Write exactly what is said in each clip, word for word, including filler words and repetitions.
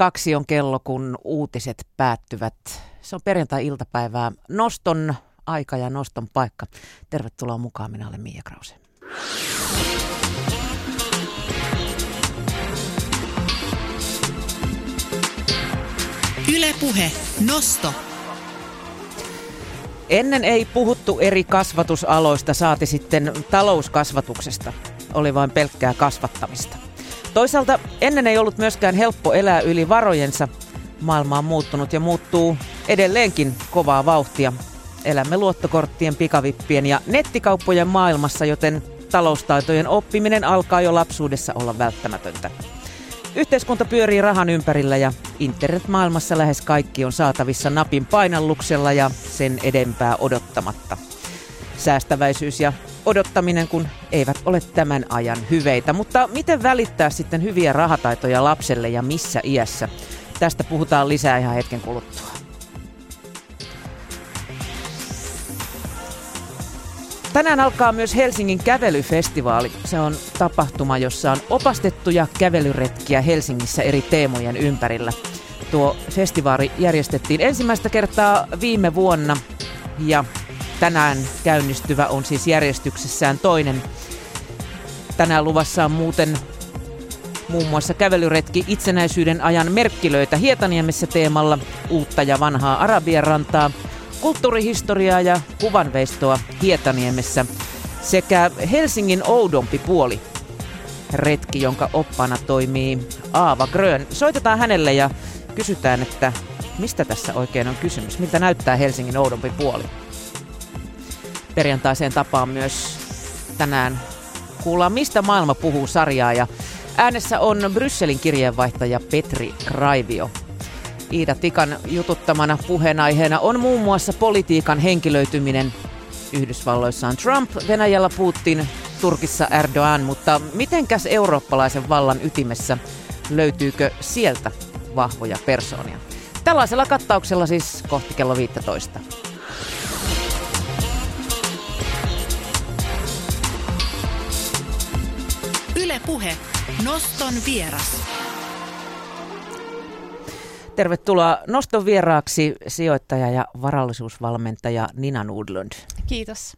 Kaksi on kello, kun uutiset päättyvät. Se on perjantai-iltapäivää. Noston aika ja noston paikka. Tervetuloa mukaan. Minä olen Mia Krause. Yle Puhe. Nosto. Ennen ei puhuttu eri kasvatusaloista, saati sitten talouskasvatuksesta. Oli vain pelkkää kasvattamista. Toisaalta ennen ei ollut myöskään helppo elää yli varojensa. Maailma on muuttunut ja muuttuu edelleenkin kovaa vauhtia. Elämme luottokorttien, pikavippien ja nettikauppojen maailmassa, joten taloustaitojen oppiminen alkaa jo lapsuudessa olla välttämätöntä. Yhteiskunta pyörii rahan ympärillä ja internetmaailmassa lähes kaikki on saatavissa napin painalluksella ja sen edempää odottamatta. Säästäväisyys ja odottaminen kun eivät ole tämän ajan hyveitä, mutta miten välittää sitten hyviä rahataitoja lapselle ja missä iässä? Tästä puhutaan lisää ihan hetken kuluttua. Tänään alkaa myös Helsingin kävelyfestivaali. Se on tapahtuma, jossa on opastettuja kävelyretkiä Helsingissä eri teemojen ympärillä. Tuo festivaali järjestettiin ensimmäistä kertaa viime vuonna ja tänään käynnistyvä on siis järjestyksessään toinen. Tänään luvassa on muuten muun muassa kävelyretki itsenäisyyden ajan merkkilöitä Hietaniemessä teemalla, uutta ja vanhaa Arabian rantaa, kulttuurihistoriaa ja kuvanveistoa Hietaniemessä sekä Helsingin oudompi puoli. Retki, jonka oppaana toimii Aava Grön. Soitetaan hänelle ja kysytään, että mistä tässä oikein on kysymys, miltä näyttää Helsingin oudompi puoli. Perjantaiseen tapaan myös tänään kuullaan Mistä maailma puhuu -sarjaa ja äänessä on Brysselin kirjeenvaihtaja Petri Raivio. Iida Tikan jututtamana puheenaiheena on muun muassa politiikan henkilöityminen. Yhdysvalloissa on Trump, Venäjällä Putin, Turkissa Erdoğan, mutta mitenkäs eurooppalaisen vallan ytimessä, löytyykö sieltä vahvoja persoonia? Tällaisella kattauksella siis kohti kello viisitoista. Yle Puhe. Noston vieras. Tervetuloa Noston vieraaksi sijoittaja ja varallisuusvalmentaja Nina Nordlund. Kiitos.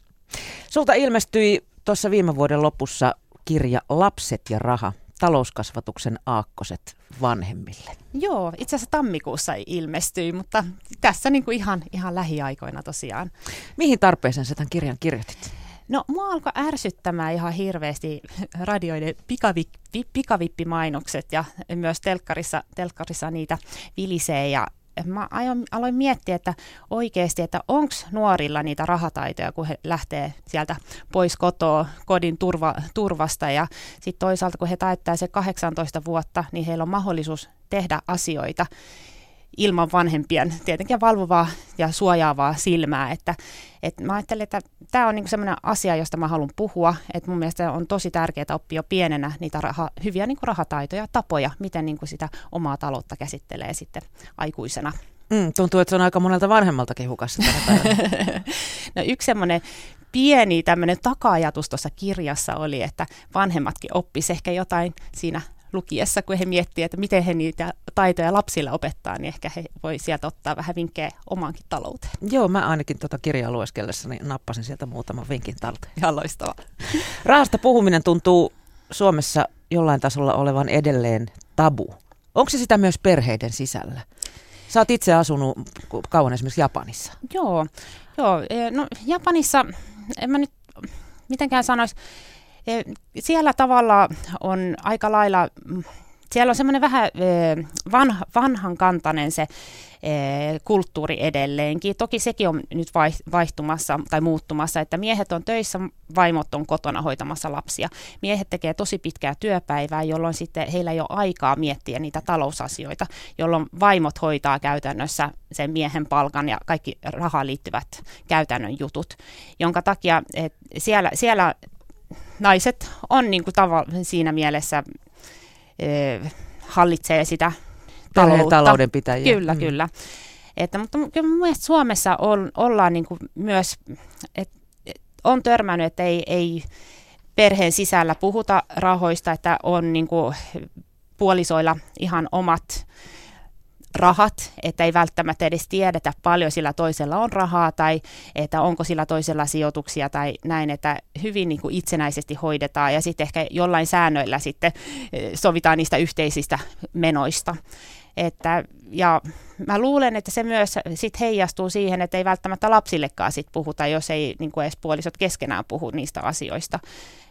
Sulta ilmestyi tuossa viime vuoden lopussa kirja Lapset ja raha, talouskasvatuksen aakkoset vanhemmille. Joo, itse asiassa tammikuussa ilmestyi, mutta tässä niin kuin ihan, ihan lähiaikoina tosiaan. Mihin tarpeeseen sä tämän kirjan kirjoitit? No, mua alkoi ärsyttämään ihan hirveästi radioiden pikavippi, pikavippimainokset ja myös telkkarissa, telkkarissa niitä vilisee. Ja mä aloin miettiä, että oikeasti, että onko nuorilla niitä rahataitoja, kun he lähtee sieltä pois kotoa, kodin turva, turvasta. Ja sitten toisaalta, kun he täyttää se kahdeksantoista vuotta, niin heillä on mahdollisuus tehdä asioita ilman vanhempien tietenkin valvovaa ja suojaavaa silmää. Että, että mä ajattelin, että tämä on niinku sellainen asia, josta mä haluan puhua. Että mun mielestä on tosi tärkeää oppia jo pienenä niitä raha, hyviä niinku rahataitoja, tapoja, miten niinku sitä omaa taloutta käsittelee sitten aikuisena. Mm, tuntuu, että se on aika monelta vanhemmaltakin hukassa tänä päivänä. No, yksi semmoinen pieni tämmöinen taka-ajatus tuossa kirjassa oli, että vanhemmatkin oppisi ehkä jotain siinä lukiessa, kun he miettii, että miten he niitä taitoja lapsille opettaa, niin ehkä he voi sieltä ottaa vähän vinkkejä omaankin talouteen. Joo, mä ainakin tuota kirjaa lueskellessani nappasin sieltä muutaman vinkin talteen. Ihan loistavaa. Rahasta puhuminen tuntuu Suomessa jollain tasolla olevan edelleen tabu. Onko se sitä myös perheiden sisällä? Sä oot itse asunut kauan esimerkiksi Japanissa. Joo, joo. No, Japanissa en mä nyt mitenkään sanoisi. Siellä tavalla on aika lailla, siellä on semmoinen vähän vanha, vanhankantainen se kulttuuri edelleenkin. Toki sekin on nyt vaihtumassa tai muuttumassa, että miehet on töissä, vaimot on kotona hoitamassa lapsia. Miehet tekee tosi pitkää työpäivää, jolloin sitten heillä ei ole aikaa miettiä niitä talousasioita, jolloin vaimot hoitaa käytännössä sen miehen palkan ja kaikki rahaan liittyvät käytännön jutut, jonka takia siellä, siellä naiset on niin kuin tava- siinä mielessä e- hallitsee sitä taloutta. Taloudenpitäjiä. Kyllä, mm. kyllä. Että, mutta kyllä mun mielestä Suomessa on, ollaan niin kuin myös, että et, on törmännyt, että ei, ei perheen sisällä puhuta rahoista, että on niin kuin puolisoilla ihan omat rahat, että ei välttämättä edes tiedetä paljon sillä toisella on rahaa tai että onko sillä toisella sijoituksia tai näin, että hyvin niin kuin itsenäisesti hoidetaan ja sitten ehkä jollain säännöillä sitten sovitaan niistä yhteisistä menoista. Että, ja mä luulen, että se myös sit heijastuu siihen, että ei välttämättä lapsillekaan sit puhuta, jos ei niin kuin edes puolisot keskenään puhu niistä asioista.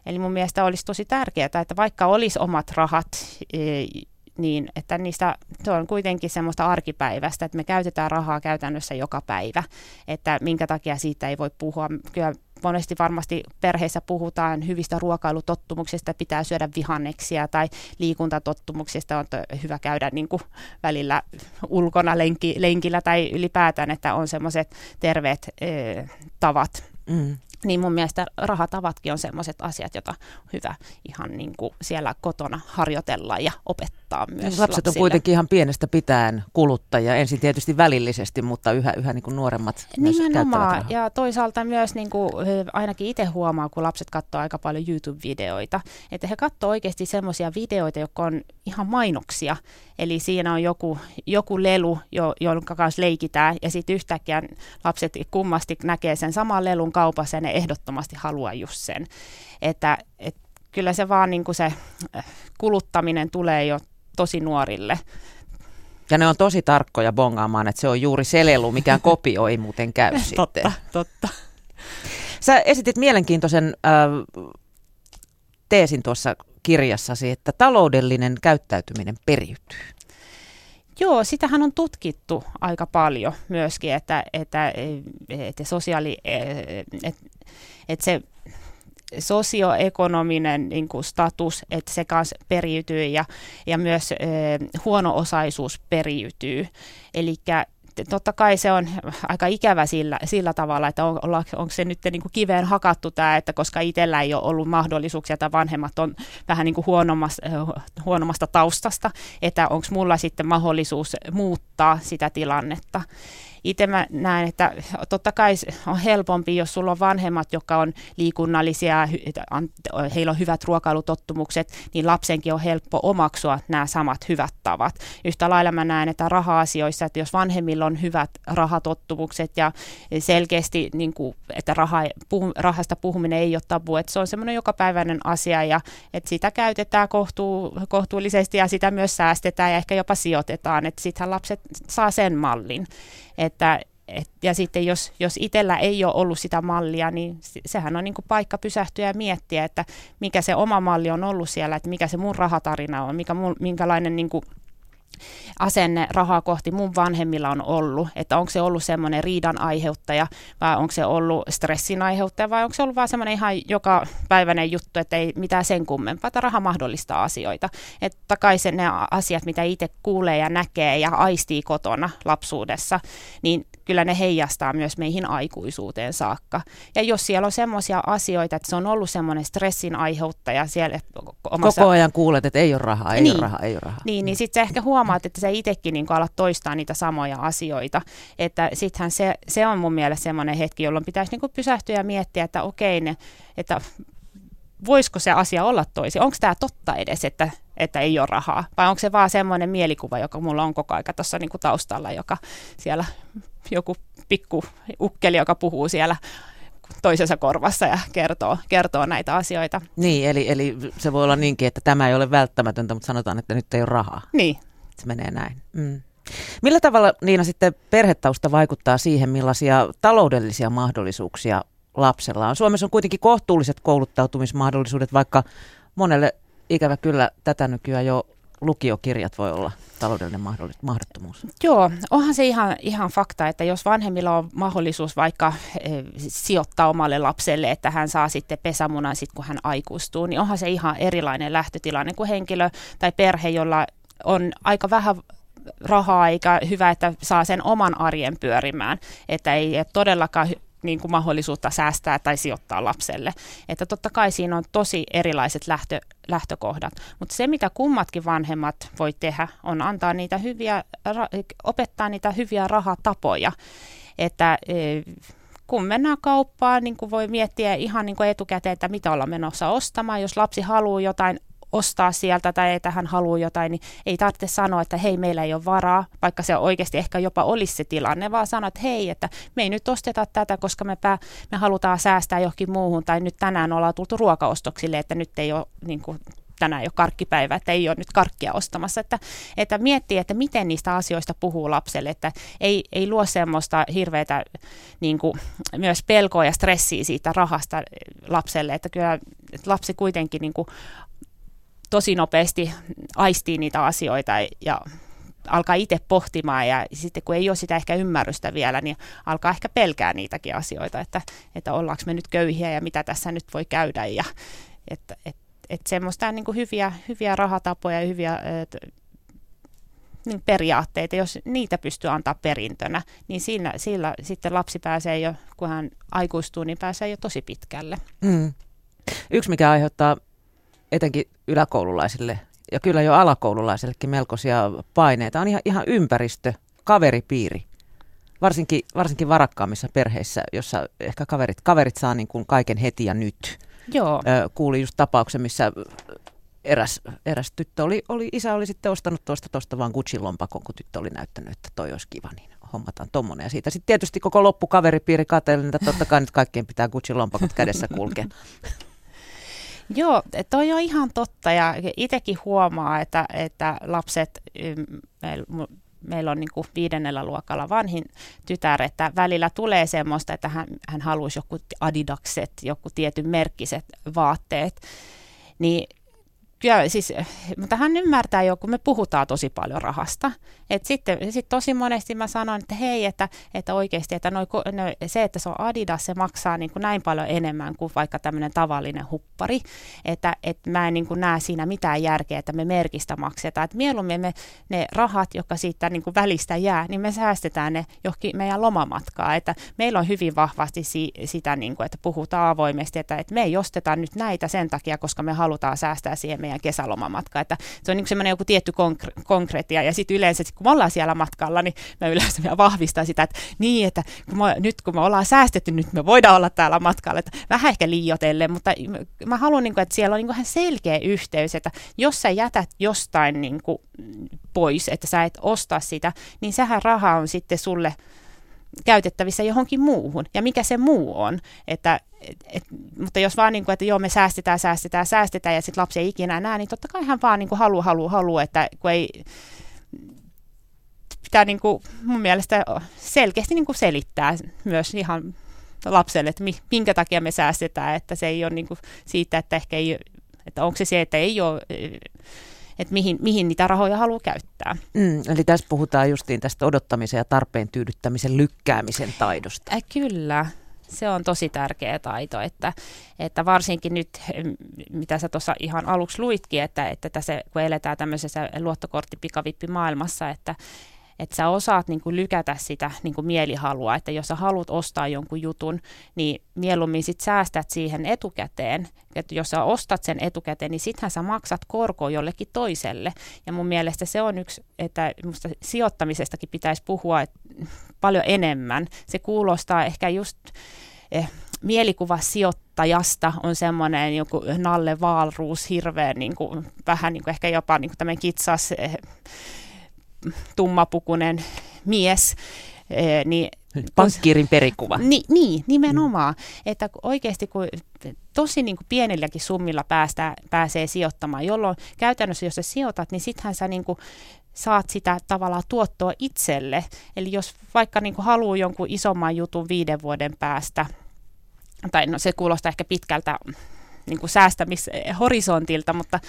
Eli mun mielestä olisi tosi tärkeää, että vaikka olisi omat rahat, niin että niistä, se on kuitenkin semmoista arkipäivästä, että me käytetään rahaa käytännössä joka päivä, että minkä takia siitä ei voi puhua. Kyllä monesti varmasti perheissä puhutaan hyvistä ruokailutottumuksista, pitää syödä vihanneksia tai liikuntatottumuksista, on hyvä käydä niin kuin välillä ulkona lenki, lenkillä tai ylipäätään, että on semmoiset terveet eh, tavat. Mm. Niin mun mielestä rahatavatkin on sellaiset asiat, joita on hyvä ihan niin kuin siellä kotona harjoitella ja opettaa myös lapsille. Lapset on kuitenkin ihan pienestä pitäen kuluttajia, ensin tietysti välillisesti, mutta yhä, yhä niin kuin nuoremmat myös nimenomaan käyttävät rahaa. Ja toisaalta myös niin kuin, ainakin itse huomaa, kun lapset katsoo aika paljon YouTube-videoita, että he katsoo oikeasti semmoisia videoita, jotka on ihan mainoksia. Eli siinä on joku, joku lelu, jo, jonka kanssa leikitään ja sitten yhtäkkiä lapset kummasti näkee sen saman lelun kaupassa ja ne ehdottomasti haluaa just sen. Että, et, kyllä se vaan niin kuin se kuluttaminen tulee jo tosi nuorille. Ja ne on tosi tarkkoja bongaamaan, että se on juuri se lelu, mikään kopio ei muuten käy sitten. Totta, totta. Sä esitit mielenkiintoisen äh, teesin tuossa kirjassasi, että taloudellinen käyttäytyminen periytyy. Joo, sitähän on tutkittu aika paljon myöskin, että, että, että, sosiaali, että, että se sosioekonominen niin kuin status, että se kanssa periytyy ja, ja myös eh, huono-osaisuus periytyy. Elikkä totta kai se on aika ikävä sillä, sillä tavalla, että on, onko se nyt niin kuin kiveen hakattu tämä, että koska itsellä ei ole ollut mahdollisuuksia tai vanhemmat on vähän niin kuin huonommasta, huonommasta taustasta, että onko mulla sitten mahdollisuus muuttaa sitä tilannetta. Itse mä näen, että totta kai on helpompi, jos sulla on vanhemmat, jotka on liikunnallisia, heillä on hyvät ruokailutottumukset, niin lapsenkin on helppo omaksua nämä samat hyvät tavat. Yhtä lailla mä näen, että raha-asioissa, että jos vanhemmilla on hyvät rahatottumukset ja selkeästi, niin kuin, että raha, puh, rahasta puhuminen ei ole tabu, että se on semmoinen jokapäiväinen asia ja että sitä käytetään kohtuu, kohtuullisesti ja sitä myös säästetään ja ehkä jopa sijoitetaan, että sittenhän lapset saa sen mallin. Että, et, ja sitten jos, jos itsellä ei ole ollut sitä mallia, niin sehän on niin kuin paikka pysähtyä ja miettiä, että mikä se oma malli on ollut siellä, että mikä se mun rahatarina on, mikä mun, minkälainen niin kuin asenne rahaa kohti mun vanhemmilla on ollut, että onko se ollut semmoinen riidan aiheuttaja vai onko se ollut stressin aiheuttaja vai onko se ollut vaan semmoinen ihan jokapäiväinen juttu, että ei mitään sen kummempaa, että raha mahdollistaa asioita. Että takaisin ne asiat, mitä itse kuulee ja näkee ja aistii kotona lapsuudessa, niin kyllä ne heijastaa myös meihin aikuisuuteen saakka. Ja jos siellä on semmoisia asioita, että se on ollut semmoinen stressin aiheuttaja siellä omassa... Koko ajan kuulet, että ei ole rahaa, ei niin, ole rahaa, ei ole rahaa. Niin, niin sitten sä ehkä huomaat, että sä itsekin niin kun alat toistaa niitä samoja asioita. Että sittenhän se, se on mun mielestä semmoinen hetki, jolloin pitäisi niin kun pysähtyä ja miettiä, että okei, ne, että voisiko se asia olla toisin? Onko tämä totta edes, että, että ei ole rahaa? Vai onko se vaan semmoinen mielikuva, joka mulla on koko ajan tuossa niin kun taustalla, joka siellä... Joku pikku ukkeli, joka puhuu siellä toisessa korvassa ja kertoo, kertoo näitä asioita. Niin, eli, eli se voi olla niinkin, että tämä ei ole välttämätöntä, mutta sanotaan, että nyt ei ole rahaa. Niin. Se menee näin. Mm. Millä tavalla, Niina, sitten perhetausta vaikuttaa siihen, millaisia taloudellisia mahdollisuuksia lapsella on? Suomessa on kuitenkin kohtuulliset kouluttautumismahdollisuudet, vaikka monelle ikävä kyllä tätä nykyään jo lukiokirjat voi olla taloudellinen mahdottomuus. Joo, onhan se ihan, ihan fakta, että jos vanhemmilla on mahdollisuus vaikka e, sijoittaa omalle lapselle, että hän saa sitten pesämunan sit, kun hän aikuistuu, niin onhan se ihan erilainen lähtötilanne kuin henkilö tai perhe, jolla on aika vähän rahaa eikä hyvä, että saa sen oman arjen pyörimään, että ei todellakaan... Niin kuin mahdollisuutta säästää tai sijoittaa lapselle. Että totta kai siinä on tosi erilaiset lähtö, lähtökohdat. Mutta se, mitä kummatkin vanhemmat voi tehdä, on antaa niitä hyviä, opettaa niitä hyviä rahatapoja. Että kun mennään kauppaan, niin kuin voi miettiä ihan niin kuin etukäteen, että mitä ollaan menossa ostamaan. Jos lapsi haluaa jotain ostaa sieltä tai että hän haluaa jotain, niin ei tarvitse sanoa, että hei, meillä ei ole varaa, vaikka se oikeasti ehkä jopa olisi se tilanne, vaan sanoa, että hei, että me ei nyt osteta tätä, koska me, pää, me halutaan säästää johonkin muuhun, tai nyt tänään ollaan tultu ruokaostoksille, että nyt ei ole niin kuin, tänään ei ole karkkipäivä, että ei ole nyt karkkia ostamassa, että, että miettii, että miten niistä asioista puhuu lapselle, että ei, ei luo semmoista hirveätä niin kuin, myös pelkoa ja stressiä siitä rahasta lapselle, että kyllä että lapsi kuitenkin niin kuin, tosi nopeasti aistii niitä asioita ja alkaa itse pohtimaan ja sitten kun ei ole sitä ehkä ymmärrystä vielä, niin alkaa ehkä pelkää niitäkin asioita, että, että ollaanko me nyt köyhiä ja mitä tässä nyt voi käydä ja että et, Että semmoista niin kuin hyviä, hyviä rahatapoja ja hyviä et, niin periaatteita, jos niitä pystyy antaa perintönä, niin siinä, sillä sitten lapsi pääsee jo, kun hän aikuistuu, niin pääsee jo tosi pitkälle. Mm. Yksi, mikä aiheuttaa etenkin yläkoululaisille ja kyllä jo alakoululaisillekin melkoisia paineita, on ihan, ihan ympäristö, kaveripiiri. Varsinkin, varsinkin varakkaammissa perheissä, jossa ehkä kaverit, kaverit saa niin kuin kaiken heti ja nyt. Joo. Kuulin just tapauksen, missä eräs, eräs tyttö oli, oli, isä oli sitten ostanut tuosta tuosta vaan Gucci-lompakon, kun tyttö oli näyttänyt, että toi olisi kiva, niin hommataan tommonen. Ja siitä sitten tietysti koko loppukaveripiiri katseli, että totta kai nyt kaikkien pitää Gucci-lompakot kädessä kulkea. Joo, toi on ihan totta ja itsekin huomaa, että, että lapset... Mm, meillä on niin kuin viidennellä luokalla vanhin tytär, että välillä tulee semmoista, että hän, hän haluaisi joku adidakset, joku tietyn merkkiset vaatteet. Niin, kyllä, siis, mutta hän ymmärtää jo, kun me puhutaan tosi paljon rahasta. Et sitten sit tosi monesti mä sanon, että hei, että, että oikeasti että noi, se, että se on Adidas, se maksaa niin kuin näin paljon enemmän kuin vaikka tämmöinen tavallinen huppari. Että et mä en niin kuin näe siinä mitään järkeä, että me merkistä maksetaan. Et mieluummin me ne rahat, jotka siitä niin kuin välistä jää, niin me säästetään ne johonkin meidän lomamatkaa. Että meillä on hyvin vahvasti si, sitä, niin kuin, että puhutaan avoimesti, että, että me ei osteta nyt näitä sen takia, koska me halutaan säästää siihen meidän kesälomamatka, että se on niin semmoinen joku tietty konkre- konkretia, ja sitten yleensä, sit kun me ollaan siellä matkalla, niin mä yleensä mä vahvistan sitä, että niin, että kun mä, nyt kun me ollaan säästetty, nyt me voidaan olla täällä matkalla, että vähän ehkä liioitellen, mutta mä haluan, niin kuin, että siellä on niin kuin ihan selkeä yhteys, että jos sä jätät jostain niin kuin pois, että sä et osta sitä, niin sehän raha on sitten sulle käytettävissä johonkin muuhun, ja mikä se muu on, että Et, et, mutta jos vaan, niin kuin, että joo, me säästetään, säästetään, säästetään ja sitten lapsi ei ikinä näe, niin totta kai hän vaan niin kuin haluaa, haluaa, haluaa, että kun ei pitää niin kuin, mun mielestä selkeästi niin kuin selittää myös ihan lapselle, että minkä takia me säästetään, että se ei ole niin kuin siitä, että ehkä ei, että onko se se, että ei ole, että mihin, mihin niitä rahoja haluaa käyttää. Mm, eli tässä puhutaan justiin tästä odottamisen ja tarpeen tyydyttämisen lykkäämisen taidosta. Äh, kyllä. Se on tosi tärkeä taito, että, että varsinkin nyt, mitä sä tuossa ihan aluksi luitkin, että, että tässä, kun eletään tämmöisessä luottokorttipikavippimaailmassa, että, että sä osaat niin kuin lykätä sitä niin kuin mielihalua, että jos sä haluat ostaa jonkun jutun, niin mieluummin sit säästät siihen etukäteen, että jos sä ostat sen etukäteen, niin sittenhän sä maksat korkoa jollekin toiselle. Ja mun mielestä se on yksi, että musta sijoittamisestakin pitäisi puhua paljon enemmän. Se kuulostaa ehkä just... Eh, mielikuva sijoittajasta on semmoinen joku Nalle Wahlroos, hirveän niin kuin, vähän niin kuin, ehkä jopa niin kuin tämmöinen kitsas, eh, tummapukunen mies. Eh, niin, Pankkiirin perikuva. Niin, niin nimenomaan. Mm. Että oikeasti kun tosi niin kuin pienilläkin summilla päästää, pääsee sijoittamaan, jolloin käytännössä jos sä sijoitat, niin sittenhän sä niin kuin saat sitä tavallaan tuottoa itselle. Eli jos vaikka niin kuin haluaa jonkun isomman jutun viiden vuoden päästä, tai no se kuulostaa ehkä pitkältä niin kuin säästämishorisontilta, mutta...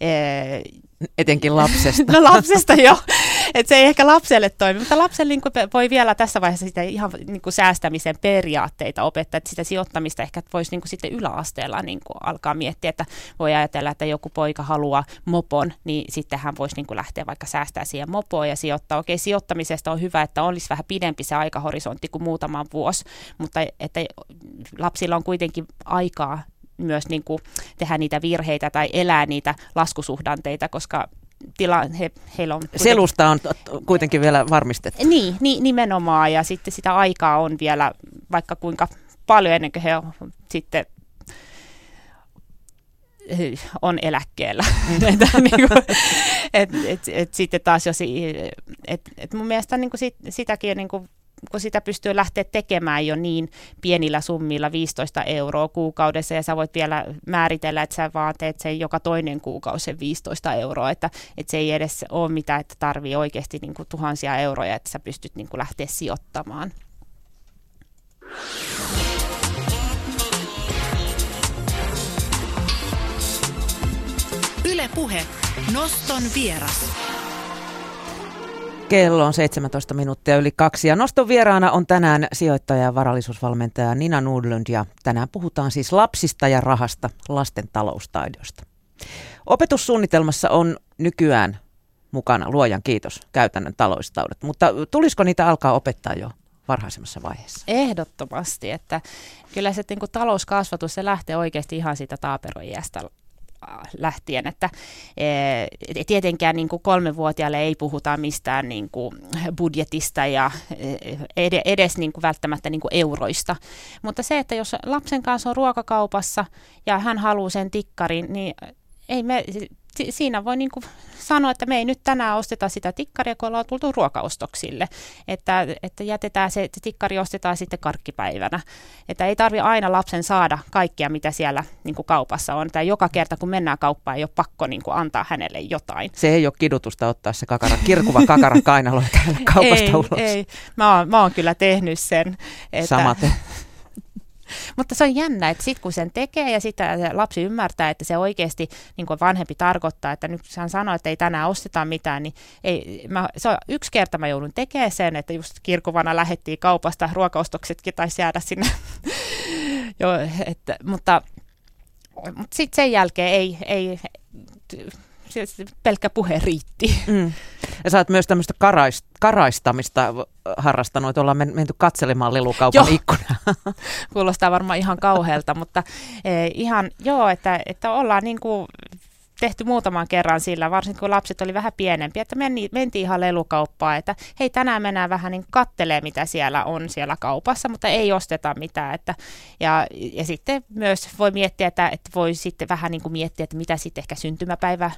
Ee, Etenkin lapsesta. No lapsesta jo. Että se ei ehkä lapselle toimi, mutta lapselle niin kuin voi vielä tässä vaiheessa sitä ihan niin kuin säästämisen periaatteita opettaa, että sitä sijoittamista ehkä voisi niin kuin sitten yläasteella niin kuin alkaa miettiä, että voi ajatella, että joku poika haluaa mopon, niin sitten hän voisi niin kuin lähteä vaikka säästää siihen mopoon ja sijoittaa. Okei, sijoittamisesta on hyvä, että olisi vähän pidempi se aikahorisontti kuin muutama vuosi, mutta että lapsilla on kuitenkin aikaa myös niin kuin tehdä niitä virheitä tai elää niitä laskusuhdanteita, koska tila, he, heillä on... Selusta on kuitenkin vielä varmistettu. Niin, niin, nimenomaan. Ja sitten sitä aikaa on vielä vaikka kuinka paljon ennen kuin he sitten on eläkkeellä. et, et, et sitten taas jos, et, et mun mielestä niin kuin sit, sitäkin, niin kuin, kun sitä pystyy lähteä tekemään jo niin pienillä summilla, viisitoista euroa kuukaudessa, ja sä voit vielä määritellä, että sä vaan teet sen joka toinen kuukausi sen viisitoista euroa, että, että se ei edes ole mitään, että tarvii oikeasti niin kuin tuhansia euroja, että sä pystyt niin kuin lähteä sijoittamaan. Yle Puhe. Noston vieras. Kello on seitsemäntoista minuuttia yli kaksi ja noston vieraana on tänään sijoittaja ja varallisuusvalmentaja Nina Nordlund, ja tänään puhutaan siis lapsista ja rahasta, lasten taloustaidoista. Opetussuunnitelmassa on nykyään mukana, luojan kiitos, käytännön taloustaidot, mutta tulisiko niitä alkaa opettaa jo varhaisemmassa vaiheessa? Ehdottomasti, että kyllä se niin kuin talouskasvatus se lähtee oikeasti ihan siitä taaperoiästä lähtien, että e, tietenkään niin kuin kolmevuotiaalle ei puhuta mistään niin kuin budjetista ja ed, edes niin kuin välttämättä niin kuin euroista, mutta se, että jos lapsen kanssa on ruokakaupassa ja hän haluaa sen tikkarin, niin ei me... Siinä voi niin kuin sanoa, että me ei nyt tänään osteta sitä tikkaria, kun ollaan tultu ruokaostoksille, että, että jätetään se, että tikkari ostetaan sitten karkkipäivänä. Että ei tarvitse aina lapsen saada kaikkea, mitä siellä niin kuin kaupassa on. Tai joka kerta, kun mennään kauppaan, ei ole pakko niin kuin antaa hänelle jotain. Se ei ole kidutusta ottaa se kakara, kirkuva kakara kainaloa ja käydä kaupasta ei, ulos. Ei, mä oon, mä oon kyllä tehnyt sen. Että... Samaten. Mutta se on jännä, että sitten kun sen tekee ja sitä lapsi ymmärtää, että se oikeasti niin kuin vanhempi tarkoittaa, että nyt hän sanoo, että ei tänään osteta mitään, niin ei, mä, se on, yksi kerta mä joudun tekemään sen, että just kirkuvana lähdettiin kaupasta, ruokaostoksetkin taisi jäädä sinne. Joo, että, mutta mutta sitten sen jälkeen ei... ei pelkkä puhe riitti. Mm. Ja sä oot myös tämmöistä karais, karaistamista harrastanut. Ollaan menty katselemaan lelukaupan ikkunaa. Kuulostaa varmaan ihan kauhealta, mutta eh, ihan joo, että, että ollaan niin kuin tehty muutaman kerran sillä, varsinkin kun lapset oli vähän pienempiä, että meni, mentiin ihan lelukauppaan, että hei, tänään mennään vähän niin kattelee, mitä siellä on siellä kaupassa, mutta ei osteta mitään. Että, ja, ja sitten myös voi miettiä, että, että voi sitten vähän niin kuin miettiä, että mitä sitten ehkä syntymäpäivänä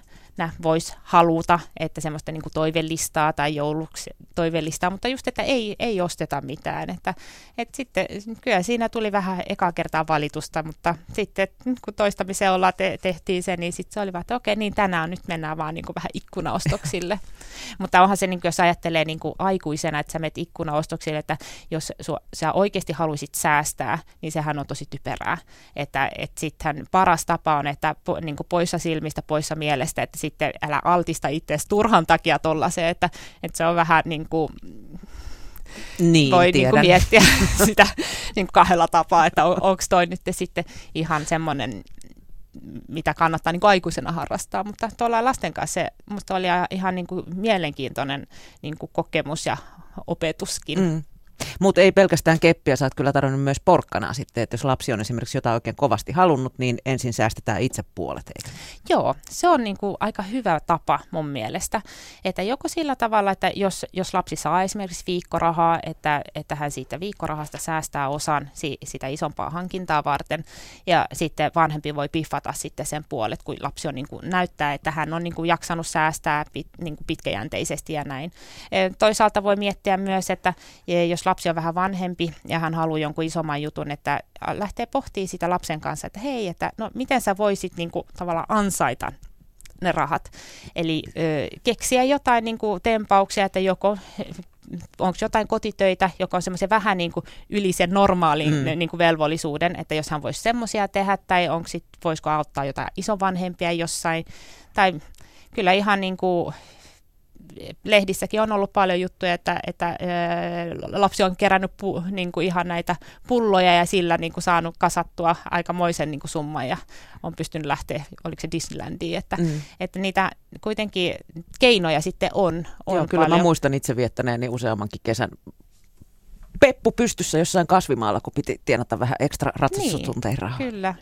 voisi haluta, että semmoista niin kuin toivelistaa tai jouluksi toivelistaa, mutta just, että ei, ei osteta mitään. Että, että sitten kyllä siinä tuli vähän ekaa kertaa valitusta, mutta sitten kun toistamiseen ollaan te, tehtiin se, niin sitten se oli vähän että okei, niin tänään nyt mennään vaan niin kuin vähän ikkunaostoksille. Mutta onhan se, niin kuin, jos ajattelee niin kuin aikuisena, että sä menet ikkunaostoksille, että jos sua, sä oikeasti haluaisit säästää, niin sehän on tosi typerää. Että et sitten paras tapa on, että po, niin kuin poissa silmistä, poissa mielestä, että sitten älä altista itseäsi turhan takia tollaiseen, että, että se on vähän niin kuin... Niin, voi niin kuin miettiä sitä niin kuin kahdella tapaa, että on, onko toi nyt sitten ihan semmoinen... mitä kannattaa niin kuin aikuisena harrastaa, mutta tuolla lasten kanssa se musta oli ihan niin kuin mielenkiintoinen niin kuin kokemus ja opetuskin. Mm. Mutta ei pelkästään keppiä, sä oot kyllä tarvinnut myös porkkanaa sitten, että jos lapsi on esimerkiksi jotain oikein kovasti halunnut, niin ensin säästetään itse puolet, eikö? Joo, se on niinku aika hyvä tapa mun mielestä, että joko sillä tavalla, että jos, jos lapsi saa esimerkiksi viikkorahaa, että, että hän siitä viikkorahasta säästää osan si, sitä isompaa hankintaa varten, ja sitten vanhempi voi piffata sitten sen puolet, kun lapsi on niinku näyttää, että hän on niinku jaksanut säästää pit, niinku pitkäjänteisesti ja näin. Toisaalta voi miettiä myös, että jos lapsi on vähän vanhempi ja hän haluaa jonkun isomman jutun, että lähtee pohtimaan sitä lapsen kanssa, että hei, että no miten sä voisit niin kuin, tavallaan ansaita ne rahat. Eli ö, keksiä jotain niin kuin, tempauksia, että joko... onko jotain kotitöitä, joka on semmoisen vähän niin kuin yli sen normaalin mm. niin kuin velvollisuuden, että jos hän voisi semmoisia tehdä, tai onko sit, voisiko auttaa jotain isovanhempia jossain, tai kyllä ihan niin kuin... Lehdissäkin on ollut paljon juttuja, että, että lapsi on kerännyt pu, niin kuin ihan näitä pulloja ja sillä niin kuin saanut kasattua aikamoisen niin kuin summan ja on pystynyt lähteä, oliko se Disneylandiin, että, mm. että niitä kuitenkin keinoja sitten on, on Joo, kyllä paljon. Mä muistan itse viettäneeni useammankin kesän peppu pystyssä jossain kasvimaalla, kun piti tienata vähän ekstra ratsastustunteja rahaa. Niin, kyllä.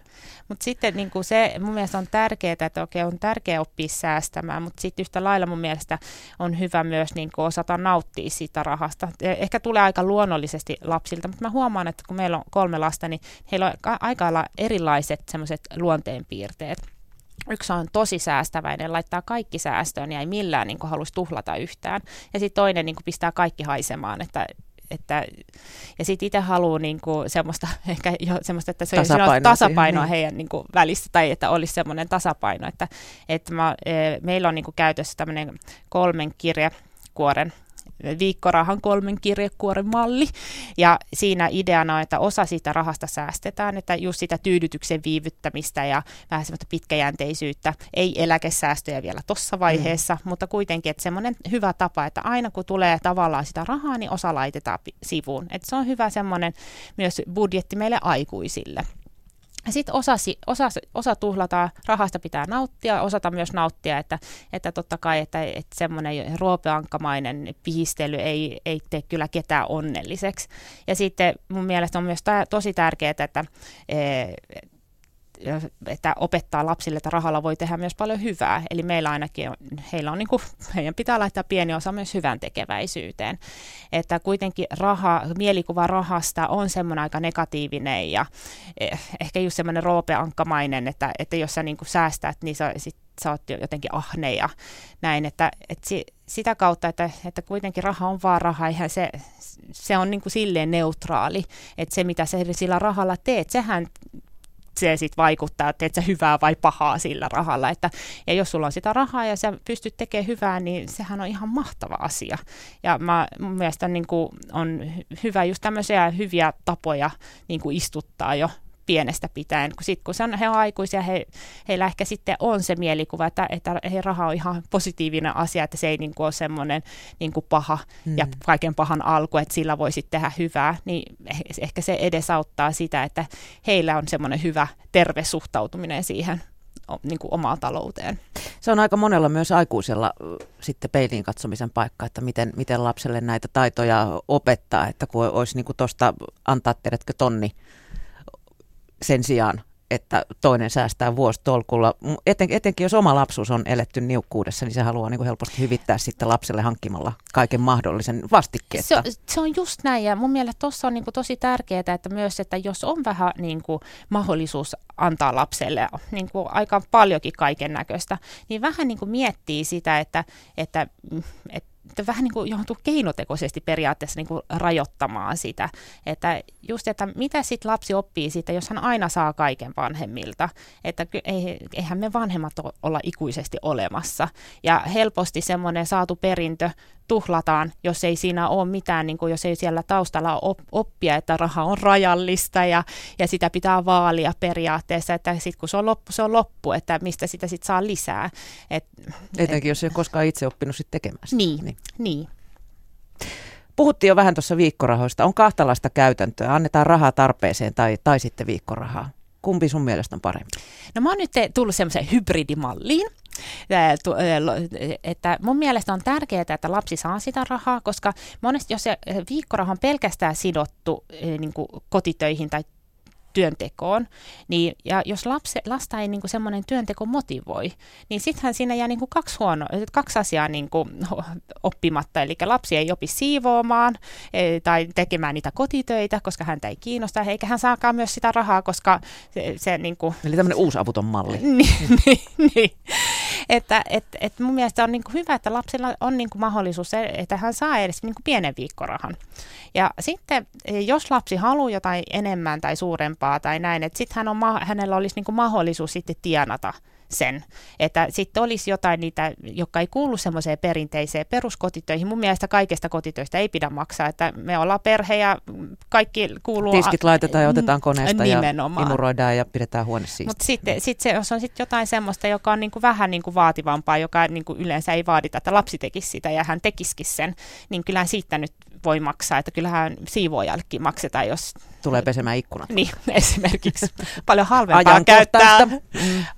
Mutta sitten niin kun se mun mielestä on tärkeää, että okei, on tärkeää oppia säästämään, mutta sitten yhtä lailla mun mielestä on hyvä myös niin kun osata nauttia siitä rahasta. Ehkä tulee aika luonnollisesti lapsilta, mutta mä huomaan, että kun meillä on kolme lasta, niin heillä on aika lailla erilaiset semmoiset luonteenpiirteet. Yksi on tosi säästäväinen, laittaa kaikki säästöön ja ei millään niin kuin halusi tuhlata yhtään. Ja sitten toinen niin kuin pistää kaikki haisemaan, että Että, ja sitten itse haluaa niinku semmoista, ehkä jo semmoista, että se on tasapainoa siihen, heidän niinku välissä, tai että olisi semmoinen tasapaino. Että, että mä, e, meillä on niinku käytössä tämmöinen kolmen kirjekuoren, viikkorahan kolmen kirjekuoren malli, ja siinä ideana on, että osa siitä rahasta säästetään, että just sitä tyydytyksen viivyttämistä ja vähän semmoista pitkäjänteisyyttä, ei eläkesäästöjä vielä tuossa vaiheessa, mm. mutta kuitenkin, että semmoinen hyvä tapa, että aina kun tulee tavallaan sitä rahaa, niin osa laitetaan sivuun, että se on hyvä semmoinen myös budjetti meille aikuisille. Sitten osa, osa, osa tuhlataan, rahasta pitää nauttia, osata myös nauttia, että, että totta kai, että, että semmoinen ruopeankkamainen pihistely ei, ei tee kyllä ketään onnelliseksi. Ja sitten mun mielestä on myös ta- tosi tärkeää, että, että opettaa lapsille, että rahalla voi tehdä myös paljon hyvää. Eli meillä ainakin, on, heillä on niin kuin, heidän pitää laittaa pieni osa myös hyvän tekeväisyyteen. Että kuitenkin raha, mielikuva rahasta on semmoinen aika negatiivinen ja ehkä just semmoinen roopeankkamainen, että, että jos sä niin kuin säästät, niin sä, sit, sä oot jotenkin ahne ja näin. Että, että si, sitä kautta, että, että kuitenkin raha on vaan raha, eihän se, se on niin kuin silleen neutraali, että se mitä sä sillä rahalla teet, sehän se sitten vaikuttaa, että teet sä hyvää vai pahaa sillä rahalla. Että, ja jos sulla on sitä rahaa ja sä pystyt tekemään hyvää, niin sehän on ihan mahtava asia. Ja mä, mun mielestä niin kuin on hyvä just tämmöisiä hyviä tapoja niin kuin istuttaa jo pienestä pitäen. Sitten kun on, he on aikuisia, he, heillä ehkä sitten on se mielikuva, että, että he, raha on ihan positiivinen asia, että se ei niin kuin ole semmoinen niin kuin paha mm. ja kaiken pahan alku, että sillä voi sitten tehdä hyvää. Niin ehkä se edesauttaa sitä, että heillä on semmoinen hyvä, terve suhtautuminen siihen niin kuin omaan talouteen. Se on aika monella myös aikuisella sitten peiliin katsomisen paikka, että miten, miten lapselle näitä taitoja opettaa, että kun olisi niin kuin tuosta antaa tiedätkö tonni, sen sijaan, että toinen säästää vuositolkulla. Eten, etenkin jos oma lapsuus on eletty niukkuudessa, niin se haluaa niin kuin helposti hyvittää sitten lapselle hankkimalla kaiken mahdollisen vastikkeetta. Se, se on just näin, ja mun mielestä tuossa on niin kuin tosi tärkeää, että myös, että jos on vähän niin kuin mahdollisuus antaa lapselle niin kuin aika paljonkin kaiken näköistä, niin vähän niin kuin miettii sitä, että, että, että että vähän niin kuin joutuu keinotekoisesti periaatteessa niin kuin rajoittamaan sitä, että just, että mitä sitten lapsi oppii siitä, jos hän aina saa kaiken vanhemmilta, että eihän me vanhemmat olla ikuisesti olemassa, ja helposti semmoinen saatu perintö tuhlataan, jos ei siinä ole mitään, niin kuin jos ei siellä taustalla ole oppia, että raha on rajallista ja, ja sitä pitää vaalia periaatteessa, että sitten kun se on loppu, se on loppu, että mistä sitä sitten saa lisää. Et, Etenkin et, jos ei koskaan itse oppinut sitten tekemään sitä. Niin, niin. niin. Puhuttiin jo vähän tuossa viikkorahoista. On kahtalaista käytäntöä. Annetaan rahaa tarpeeseen tai, tai sitten viikkorahaa. Kumpi sun mielestä on parempi? No mä oon nyt tullut semmoiseen hybridimalliin. Että mun mielestä on tärkeää, että lapsi saa sitä rahaa, koska monesti jos se viikkoraha on pelkästään sidottu niin kuin kotitöihin tai työntekoon, niin, ja jos lapsi, lasta ei niin kuin semmoinen työnteko motivoi, niin sittenhän siinä jää niin kuin kaksi, huono, kaksi asiaa niin kuin oppimatta, eli lapsi ei opi siivoamaan tai tekemään niitä kotitöitä, koska häntä ei kiinnosta, eikä hän saakaan myös sitä rahaa, koska se... se niin kuin... Eli tämmöinen uusi avuton malli. Niin, niin. Että et, et mun mielestä on niinku hyvä, että lapsella on niinku mahdollisuus, että hän saa edes niinku pienen viikkorahan. Ja sitten, jos lapsi haluaa jotain enemmän tai suurempaa tai näin, että sitten hän on, hänellä olisi niinku mahdollisuus sitten tienata sen. Että sitten olisi jotain niitä, jotka ei kuulu semmoiseen perinteiseen peruskotitöihin. Mun mielestä kaikesta kotitöistä ei pidä maksaa, että me ollaan perhe ja kaikki kuuluu... Tiskit laitetaan ja otetaan koneesta nimenomaan. Ja imuroidaan ja pidetään huone siistiä. Mutta sitten sit se, jos on sitten jotain semmoista, joka on niinku vähän niinku vaativampaa, joka niinku yleensä ei vaadita, että lapsi tekisi sitä ja hän tekisikin sen, niin kyllähän siitä nyt voi maksaa, että kyllähän siivoojallekin maksetaan, jos... Tulee pesemään ikkunat. Niin, esimerkiksi. Paljon halvempaa, käyttää, mm.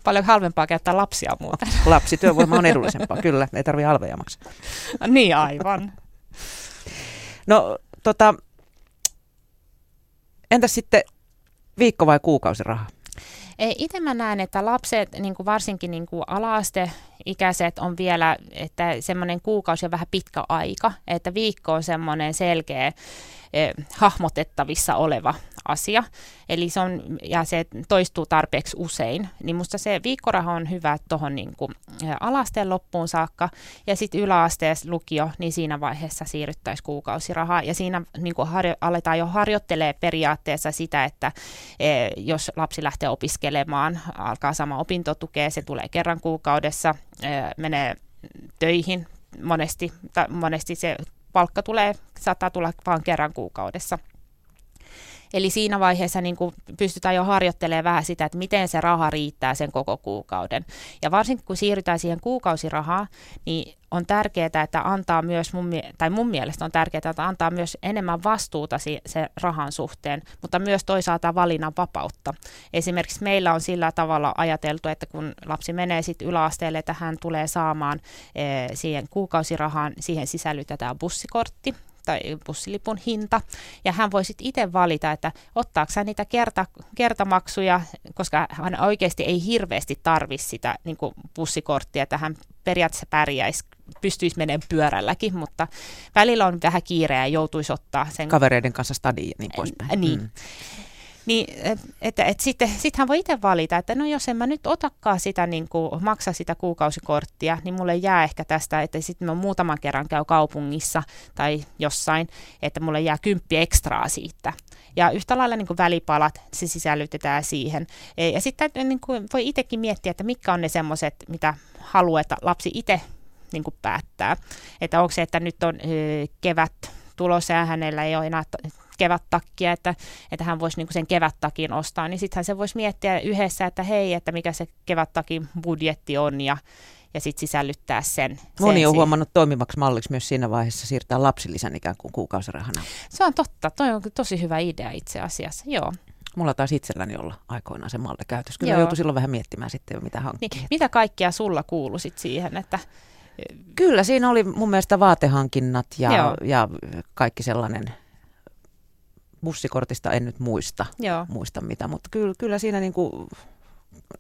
paljon halvempaa käyttää lapsia muuten. Lapsityövoima on edullisempaa, kyllä. Ei tarvitse halveja maksaa. Niin, aivan. No, tota, entäs sitten viikko- vai kuukausiraha? Itse mä näen, että lapset, niin kuin varsinkin niin kuin ala-aste ikäiset on vielä, että semmoinen kuukausi on vähän pitkä aika, että viikko on semmoinen selkeä eh, hahmotettavissa oleva asia. Eli se on, ja se toistuu tarpeeksi usein, niin musta se viikkoraha on hyvä tuohon niin kuin ala-asteen loppuun saakka, ja sitten yläasteessa lukio, niin siinä vaiheessa siirryttäisiin kuukausirahaa, ja siinä niin kuin harjo- aletaan jo harjoittelee periaatteessa sitä, että eh, jos lapsi lähtee opiskelemaan, alkaa sama opintotukea, se tulee kerran kuukaudessa, eh, menee töihin monesti, tai monesti se palkka tulee, saattaa tulla vain kerran kuukaudessa. Eli siinä vaiheessa niin kuin pystytään jo harjoittelemaan vähän sitä, että miten se raha riittää sen koko kuukauden. Ja varsinkin kun siirrytään siihen kuukausirahaan, niin on tärkeää, että antaa myös, mun, tai mun mielestä on tärkeää, että antaa myös enemmän vastuuta sen rahan suhteen, mutta myös toisaalta valinnan vapautta. Esimerkiksi meillä on sillä tavalla ajateltu, että kun lapsi menee sitten yläasteelle, että hän tulee saamaan e, siihen kuukausirahaan, siihen sisällytetään bussikortti tai bussilipun hinta, ja hän voi sitten itse valita, että ottaako hän niitä kerta, kertamaksuja, koska hän oikeasti ei hirveästi tarvitse sitä niin kuin bussikorttia, että hän periaatteessa pärjäisi, pystyisi menemään pyörälläkin, mutta välillä on vähän kiireä ja joutuisi ottaa sen... Kavereiden kanssa stadiin ja niin poispäin. Niin. Mm. Niin, että, että sitten sit hän voi itse valita, että no jos en mä nyt otakaan sitä, niin kuin, maksa sitä kuukausikorttia, niin mulle jää ehkä tästä, että sitten mä muutaman kerran käyn kaupungissa tai jossain, että mulle jää kymppi ekstraa siitä. Ja yhtä lailla niin kuin välipalat, se sisällytetään siihen. Ja sitten niin kuin voi itsekin miettiä, että mitkä on ne semmoiset, mitä haluaa, että lapsi itse niin kuin päättää. Että onko se, että nyt on kevät tulossa ja hänellä ei ole enää... kevättakkia, että, että hän voisi niinku sen kevättakin ostaa, niin sittenhän se voisi miettiä yhdessä, että hei, että mikä se kevättakin budjetti on ja, ja sitten sisällyttää sen. Moni sen on huomannut toimivaksi malliksi myös siinä vaiheessa siirtää lapsilisän ikään kuin kuukausirahana. Se on totta, toi on tosi hyvä idea itse asiassa, joo. Mulla taisi itselläni olla aikoinaan se malli käytössä. Kyllä joutui silloin vähän miettimään sitten, mitä hankkia. Niin, mitä kaikkea sulla kuului sit siihen, että... Kyllä, siinä oli mun mielestä vaatehankinnat ja, ja kaikki sellainen... Bussikortista en nyt muista, muista mitä, mutta kyllä, kyllä siinä niinku,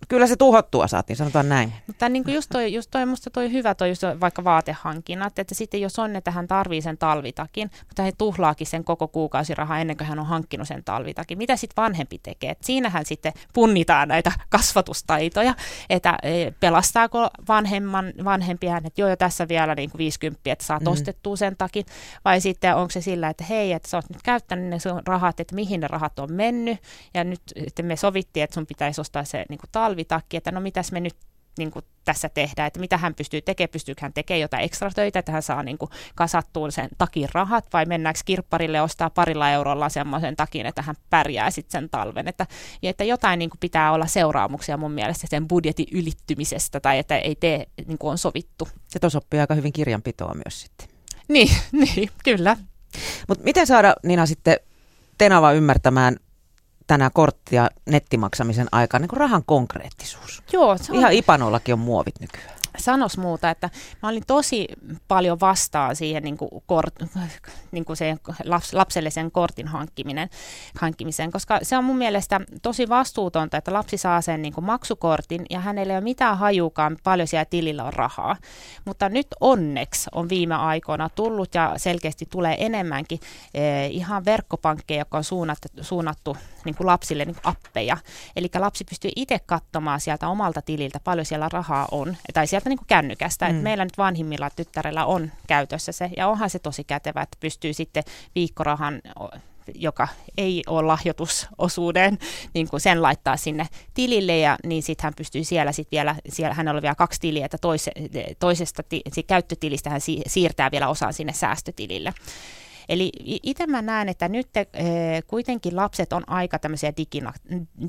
kyllä se tuhottua saatiin, sanotaan näin. Mutta niin kuin just toi, just toi, musta toi hyvä toi just vaikka vaatehankinnat, että sitten jos on, että hän tarvii sen talvitakin, mutta hän tuhlaakin sen koko kuukausirahaa ennen kuin hän on hankkinut sen talvitakin. Mitä sitten vanhempi tekee? Et siinähän sitten punnitaan näitä kasvatustaitoja, että pelastaako vanhemman, vanhempi hän, että joo jo tässä vielä niin kuin viisikymmentä, että saat mm. ostettua sen takin, vai sitten onko se sillä, että hei, että sä oot nyt käyttänyt ne sun rahat, että mihin ne rahat on mennyt, ja nyt että me sovittiin, että sun pitäisi ostaa se niin kuin talvitakki, että no mitäs me nyt niin kuin tässä tehdään, että mitä hän pystyy tekemään, pystyykö hän tekemään jotain ekstra töitä, että hän saa niin kuin kasattua sen takin rahat, vai mennäänkö kirpparille ja ostaa parilla eurolla semmoisen takin, että hän pärjää sitten sen talven, että, ja että jotain niin kuin pitää olla seuraamuksia mun mielestä sen budjetin ylittymisestä, tai että ei tee niin kuin on sovittu. Se tos oppii aika hyvin kirjanpitoa myös sitten. Niin, niin kyllä. Mutta miten saada Nina sitten Tenava ymmärtämään tänä korttia nettimaksamisen aikaan, niin kuin rahan konkreettisuus. Joo, se on... Ihan ipanollakin on muovit nykyään. Sanois muuta, että mä olin tosi paljon vastaan siihen niin kuin kort, niin kuin se laps, lapselle sen kortin hankkiminen, hankkimiseen, koska se on mun mielestä tosi vastuutonta, että lapsi saa sen niin kuin maksukortin ja hänellä ei ole mitään hajukaan, paljon siellä tilillä on rahaa. Mutta nyt onneksi on viime aikoina tullut ja selkeästi tulee enemmänkin eh, ihan verkkopankkeja, jotka on suunnattu, suunnattu niin kuin lapsille niin kuin appeja. Eli lapsi pystyy itse katsomaan sieltä omalta tililtä, paljon siellä rahaa on, tai sieltä niin kuin kännykästä. Mm. Et meillä nyt vanhimmilla tyttärellä on käytössä se, ja onhan se tosi kätevä, että pystyy sitten viikkorahan, joka ei ole lahjoitusosuuden, niin kuin sen laittaa sinne tilille, ja niin sitten hän pystyy siellä sitten vielä, siellä hänellä on vielä kaksi tiliä, että toise, toisesta ti, käyttötilistä hän siirtää vielä osan sinne säästötilille. Eli itse mä näen, että nyt te, kuitenkin lapset on aika tämmöisiä digina,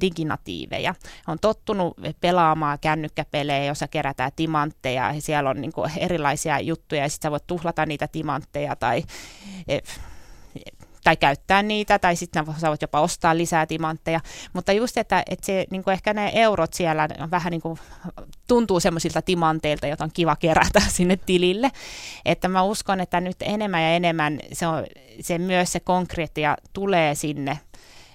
diginatiiveja. On tottunut pelaamaan kännykkäpelejä, jossa kerätään timantteja. Siellä on niinku erilaisia juttuja ja sitten sä voit tuhlata niitä timantteja tai, tai käyttää niitä. Tai sitten sä voit jopa ostaa lisää timantteja. Mutta just, että, että se, niinku ehkä ne eurot siellä on vähän niin kuin... Tuntuu semmoisilta timanteilta, jota on kiva kerätä sinne tilille. Että mä uskon, että nyt enemmän ja enemmän se, on, se myös se konkreettia tulee sinne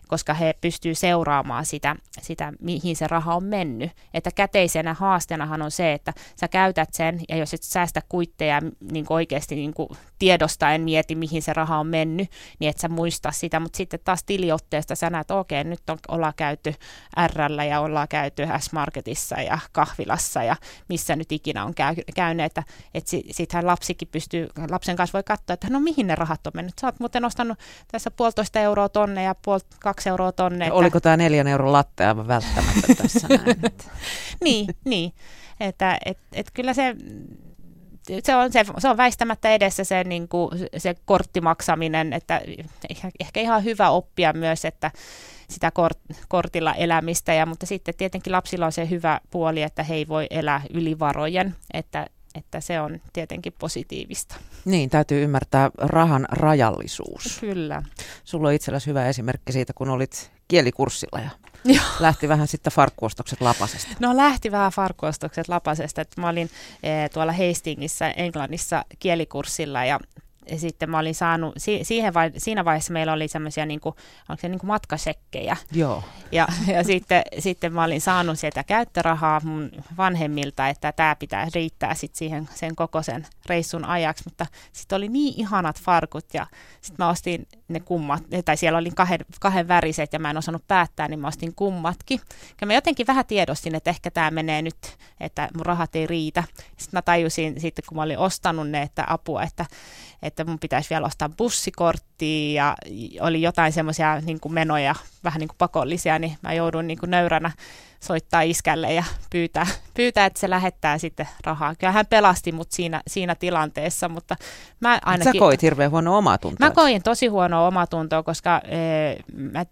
koska he pystyvät seuraamaan sitä, sitä, mihin se raha on mennyt. Että käteisenä haasteenahan on se, että sä käytät sen, ja jos et säästä kuitteja niin oikeasti niin tiedostaen mieti, mihin se raha on mennyt, niin et sä muista sitä. Mutta sitten taas tiliotteesta sä näet, okei, okay, nyt on, ollaan käyty R:llä ja ollaan käyty S-Marketissa ja kahvilassa ja missä nyt ikinä on käy, käynyt. Että et sit, sittenhän lapsikin pystyy, lapsen kanssa voi katsoa, että no mihin ne rahat on mennyt. Sä oot muuten ostanut tässä puolitoista euroa tonne ja puol, kaksi euroa tonne. Että... Oliko tämä neljän euron latte aivan välttämättä tässä näin? niin, niin. Että et, et kyllä se... Se on, se, se on väistämättä edessä se, niin kuin, se korttimaksaminen, että ehkä ihan hyvä oppia myös, että sitä kort, kortilla elämistä, ja, mutta sitten tietenkin lapsilla on se hyvä puoli, että he ei voi elää yli varojen, että, että se on tietenkin positiivista. Niin, täytyy ymmärtää rahan rajallisuus. Kyllä. Sulla on itselläsi hyvä esimerkki siitä, kun olit kielikurssilla ja... Joo. Lähti vähän sitten farkkuostokset lapasesta. No lähti vähän farkkuostokset lapasesta. Että mä olin e, tuolla Helsingissä, Englannissa kielikurssilla ja Ja sitten mä olin saanut, siihen vai, siinä vaiheessa meillä oli semmoisia, niin onko se niin kuin matkasekkejä. Joo. Ja, ja sitten, sitten mä olin saanut sieltä käyttörahaa mun vanhemmilta, että tämä pitää riittää sitten siihen sen kokoisen reissun ajaksi. Mutta sitten oli niin ihanat farkut ja sitten mä ostin ne kummat, tai siellä oli kahden, kahden väriset ja mä en osannut päättää, niin mä ostin kummatkin. Ja mä jotenkin vähän tiedostin, että ehkä tämä menee nyt, että mun rahat ei riitä. Sitten mä tajusin sitten, kun mä olin ostanut ne, että apua, että että mun pitäisi vielä ostaa bussikorttia ja oli jotain semmoisia niin kuin menoja, vähän niin kuin pakollisia, niin mä joudun niin kuin nöyränä soittaa iskälle ja pyytää, pyytää, että se lähettää sitten rahaa. Kyllä hän pelasti mut siinä, siinä tilanteessa, mutta mä ainakin... Sä koit hirveän huonoa omatuntoa. Mä koin tosi huonoa omatuntoa, koska ee, mä,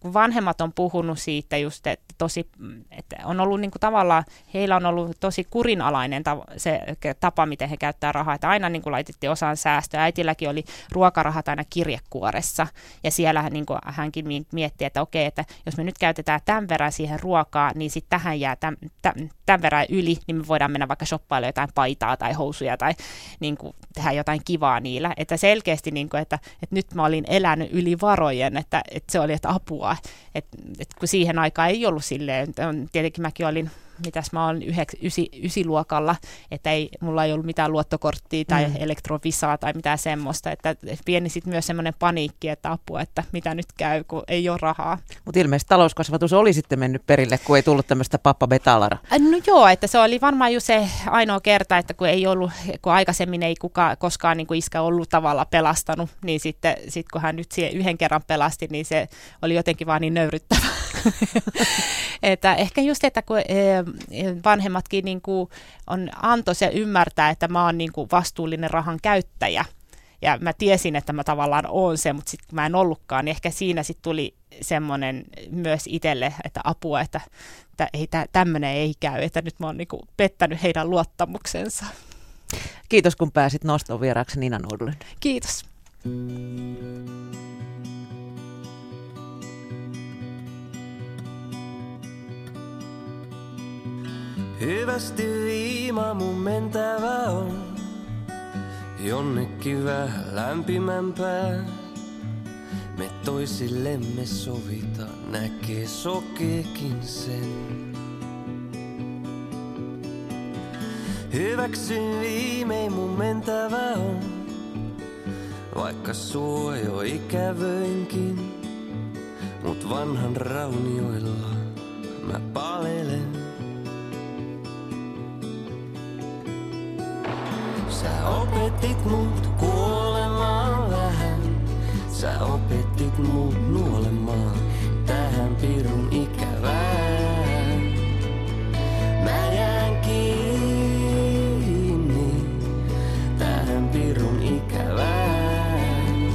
kun vanhemmat on puhunut siitä just, että, tosi, että on ollut niin kuin tavallaan, heillä on ollut tosi kurinalainen ta- se tapa, miten he käyttää rahaa, että aina niin kuin laitettiin osaan säästöä. Äitilläkin oli ruokarahat aina kirjekuoressa ja siellä niin kuin hänkin mietti, että okei, että jos me nyt käytetään tämän verran siihen ruokaan, niin sitten tähän jää tämän, tämän, tämän verran yli, niin me voidaan mennä vaikka shoppailemaan jotain paitaa tai housuja tai niin kuin, tehdä jotain kivaa niillä. Että selkeästi, niin kuin, että, että nyt mä olin elänyt yli varojen, että, että se oli että apua. Että, että kun siihen aikaan ei ollut silleen, tietenkin mäkin olin, mitäs mä olin ysiluokalla, että ei, mulla ei ollut mitään luottokorttia tai mm. elektrovisaa tai mitään semmoista. Että pieni sitten myös semmoinen paniikki, että apua, että mitä nyt käy, kun ei ole rahaa. Mutta ilmeisesti talouskasvatus oli sitten mennyt perille, kun ei tullut tämmöistä pappa betalara. No joo, että se oli varmaan jo se ainoa kerta, että kun ei ollut, kun aikaisemmin ei kukaan koskaan niin kuin iskä ollut tavalla pelastanut, niin sitten sit kun hän nyt siihen yhden kerran pelasti, niin se oli jotenkin vaan niin nöyryttävä. Että ehkä just, että kun vanhemmatkin niin kuin on antoisia ymmärtää, että mä oon niin kuin vastuullinen rahan käyttäjä. Ja mä tiesin, että mä tavallaan oon se, mutta sitten kun mä en ollutkaan, niin ehkä siinä sitten tuli semmoinen myös itselle, että apua, että, että ei, tämmöinen ei käy, että nyt mä oon niin kuin pettänyt heidän luottamuksensa. Kiitos, kun pääsit noston vieraaksi Nina Nordlund. Kiitos. Hyvästi viima mun mentävä on, jonnekin vähän lämpimämpää. Me toisillemme sovitaan, näkee sokeekin sen. Hyväksy viimein mun mentävä on, vaikka sua jo ikävöinkin. Mut vanhan raunioilla mä palelen. Sä opetit mut kuolemaan vähän, sä opetit mut nuolemaan tähän pirun ikävään. Mä jään kiinni tähän pirun ikävään.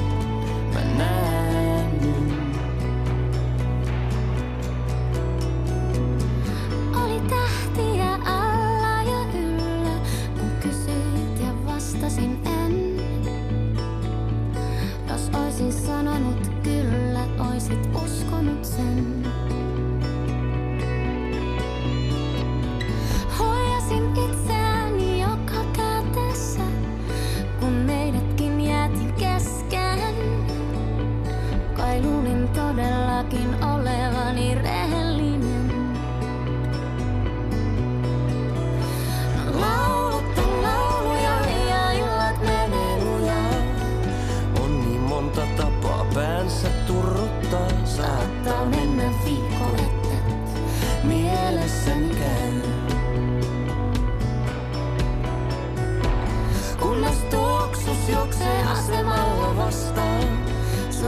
Mä näen nyt. Oli tähtiä alla ja yllä, kun kysyit ja vastasin en. Jos oisin sanonut kyllä, oisit uskonut sen.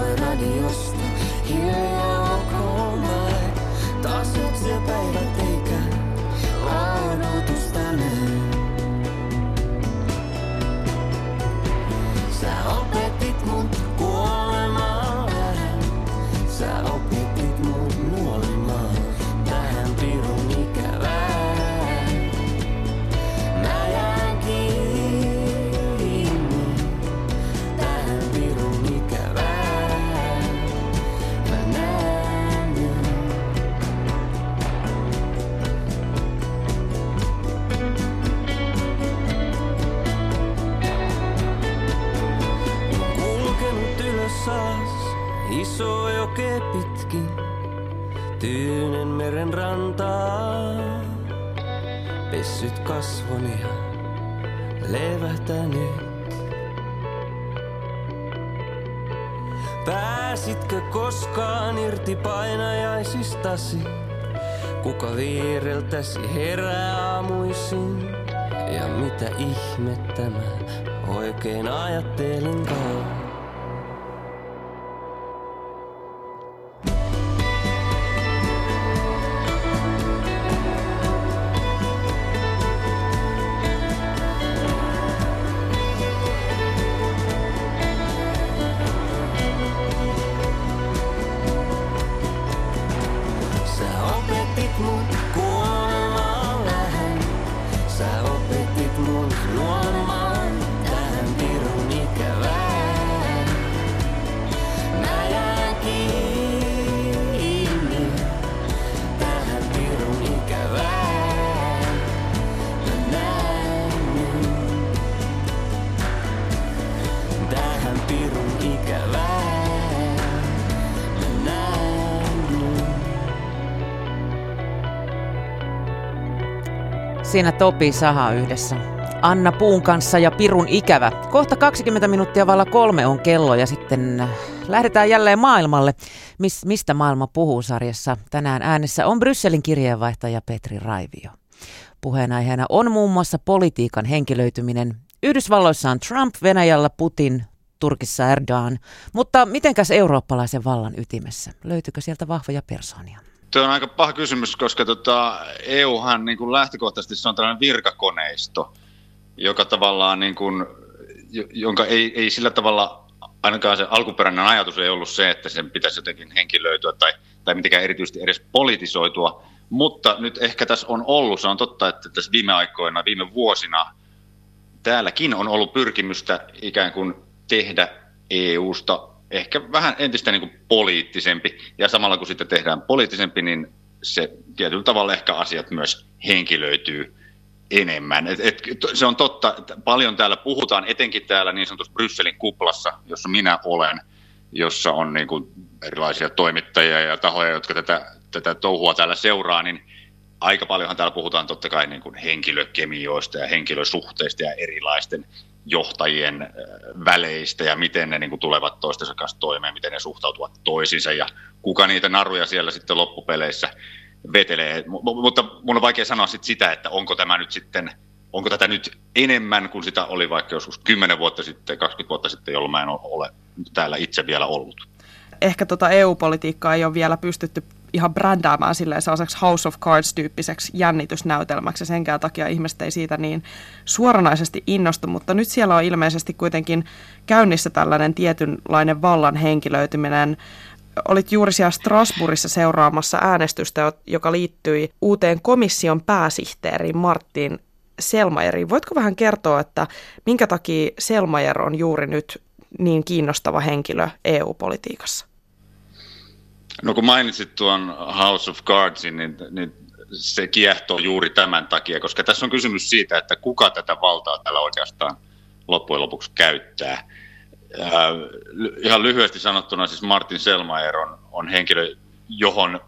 soi radiosta, hiljaa koma. Taas yksi päivät eikä laadutus tänään. Sä opetit mut kuolemaan vähän. Sä opetit mut nuolimaan tähän pirun ikävään. Mä jään kiinni tähän pirun ikävään. Mä näen jo. Oon kulkenut ylös alas. Iso joke pitkin, Tyynen meren rantaa, pessyt kasvoni ja levähtänyt. Pääsitkö koskaan irti painajaisistasi? Kuka viireltäsi herää aamuisin? Ja mitä ihmettä mä oikein ajattelinkaan? Siinä Topi Saha yhdessä Anna Puun kanssa ja pirun ikävä. Kohta kaksikymmentä minuuttia vailla kolme on kello ja sitten lähdetään jälleen maailmalle. Mis, mistä maailma puhuu -sarjassa tänään äänessä on Brysselin kirjeenvaihtaja Petri Raivio. Puheenaiheena on muun muassa politiikan henkilöityminen. Yhdysvalloissa on Trump, Venäjällä Putin, Turkissa Erdoğan. Mutta mitenkäs eurooppalaisen vallan ytimessä? Löytyykö sieltä vahvoja persoonia? Tuo on aika paha kysymys, koska tota E U:han niin kuin lähtökohtaisesti se on tällainen virkakoneisto, joka tavallaan niin kuin, jonka ei, ei sillä tavalla, ainakaan se alkuperäinen ajatus ei ollut se, että sen pitäisi jotenkin henkilöityä tai, tai mitenkään erityisesti edes politisoitua. Mutta nyt ehkä tässä on ollut, se on totta, että tässä viime aikoina, viime vuosina täälläkin on ollut pyrkimystä ikään kuin tehdä E U:sta ehkä vähän entistä niin kuin poliittisempi, ja samalla kun sitä tehdään poliittisempi, niin se tietyllä tavalla ehkä asiat myös henkilöityy enemmän. Et, et, se on totta, että paljon täällä puhutaan, etenkin täällä niin sanotussa Brysselin kuplassa, jossa minä olen, jossa on niin kuin erilaisia toimittajia ja tahoja, jotka tätä, tätä touhua täällä seuraa, niin aika paljonhan täällä puhutaan totta kai niin kuin henkilökemioista ja henkilösuhteista ja erilaisten johtajien väleistä ja miten ne niin kuin tulevat toistensa kanssa toimeen, miten ne suhtautuvat toisiinsa ja kuka niitä naruja siellä sitten loppupeleissä vetelee. M- mutta mun on vaikea sanoa sit sitä, että onko tämä nyt sitten, onko tätä nyt enemmän kuin sitä oli vaikka joskus kymmenen vuotta sitten, kaksikymmentä vuotta sitten, jolloin mä en ole täällä itse vielä ollut. Ehkä tota E U-politiikkaa ei ole vielä pystytty ihan brändäämään silleen sellaiseksi House of Cards-tyyppiseksi jännitysnäytelmäksi, ja senkään takia ihmiset ei siitä niin suoranaisesti innostu, mutta nyt siellä on ilmeisesti kuitenkin käynnissä tällainen tietynlainen vallan henkilöityminen. Olit juuri siellä Strasbourgissa seuraamassa äänestystä, joka liittyi uuteen komission pääsihteeriin Martin Selmayriin. Voitko vähän kertoa, että minkä takia Selmayr on juuri nyt niin kiinnostava henkilö E U-politiikassa? No kun mainitsit tuon House of Cardsin, niin, niin se kiehtoo juuri tämän takia, koska tässä on kysymys siitä, että kuka tätä valtaa täällä oikeastaan loppujen lopuksi käyttää. Äh, ihan lyhyesti sanottuna siis Martin Selmayr on, on henkilö, johon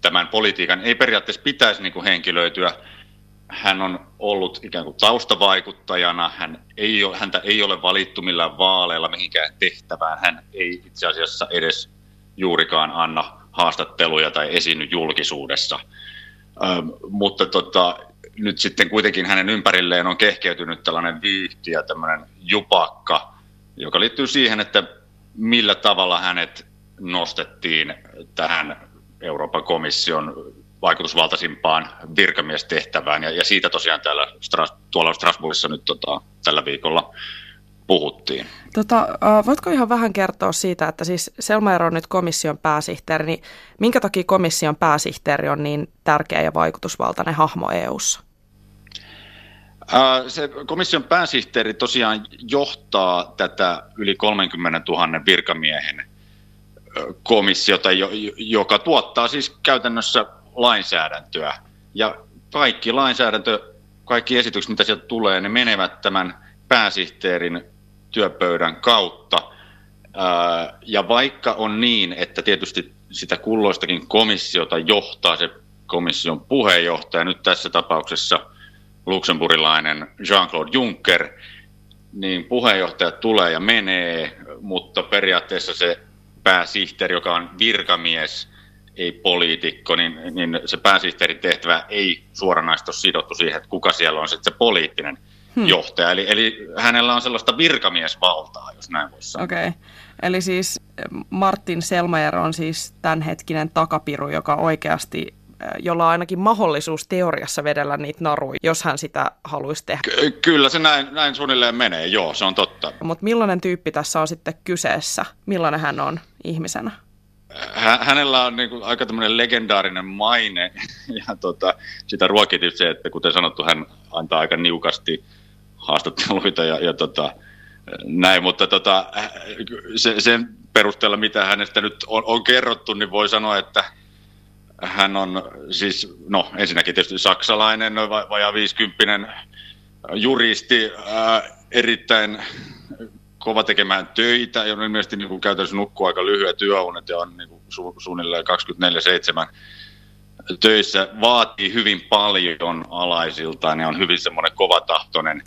tämän politiikan ei periaatteessa pitäisi niin kuin henkilöityä. Hän on ollut ikään kuin taustavaikuttajana, hän ei ole, häntä ei ole valittu millään vaaleilla mihinkään tehtävään, hän ei itse asiassa edes juurikaan anna haastatteluja tai esiinny julkisuudessa. Ähm, mutta tota, nyt sitten kuitenkin hänen ympärilleen on kehkeytynyt tällainen vyyhti ja tämmöinen jupakka, joka liittyy siihen, että millä tavalla hänet nostettiin tähän Euroopan komission vaikutusvaltaisimpaan virkamiestehtävään, ja, ja siitä tosiaan täällä Stras, tuolla Strasbourgissa nyt tota, tällä viikolla puhuttiin. Tota, voitko ihan vähän kertoa siitä, että siis Selmayr on nyt komission pääsihteeri, niin minkä takia komission pääsihteeri on niin tärkeä ja vaikutusvaltainen hahmo E U:ssa? Se komission pääsihteeri tosiaan johtaa tätä yli kolmekymmentätuhatta virkamiehen komissiota, joka tuottaa siis käytännössä lainsäädäntöä. Ja kaikki lainsäädäntö, kaikki esitykset, mitä sieltä tulee, ne menevät tämän pääsihteerin työpöydän kautta. Ja vaikka on niin, että tietysti sitä kulloistakin komissiota johtaa se komission puheenjohtaja, nyt tässä tapauksessa luxemburgilainen Jean-Claude Juncker, niin puheenjohtaja tulee ja menee, mutta periaatteessa se pääsihteeri, joka on virkamies, ei poliitikko, niin, niin se pääsihteerin tehtävä ei suoranaisesti ole sidottu siihen, että kuka siellä on sitten se poliittinen hmm. johtaja. Eli, eli hänellä on sellaista virkamiesvaltaa, jos näin voisi sanoa. Okei. Okay. Eli siis Martin Selmayr on siis tämänhetkinen takapiru, joka oikeasti, jolla on ainakin mahdollisuus teoriassa vedellä niitä naruja, jos hän sitä haluaisi tehdä. Ky- kyllä se näin, näin suunnilleen menee, joo, se on totta. Mutta millainen tyyppi tässä on sitten kyseessä? Millainen hän on ihmisenä? Hä- hänellä on niinku aika tämmöinen legendaarinen maine, ja tota, sitä ruokitin se, että kuten sanottu, hän antaa aika niukasti haastatteluita ja, ja tota, näin, mutta tota, se, sen perusteella, mitä hänestä nyt on, on kerrottu, niin voi sanoa, että hän on siis, no ensinnäkin tietysti saksalainen, noin vajaa viisikymppinen juristi, ää, erittäin kova tekemään töitä, ja ilmeisesti niin käytännössä nukkuu aika lyhyet työunet ja on niin kuin su- suunnilleen kaksikymmentäneljä seitsemän töissä, vaatii hyvin paljon alaisiltaan ja on hyvin semmoinen kovatahtoinen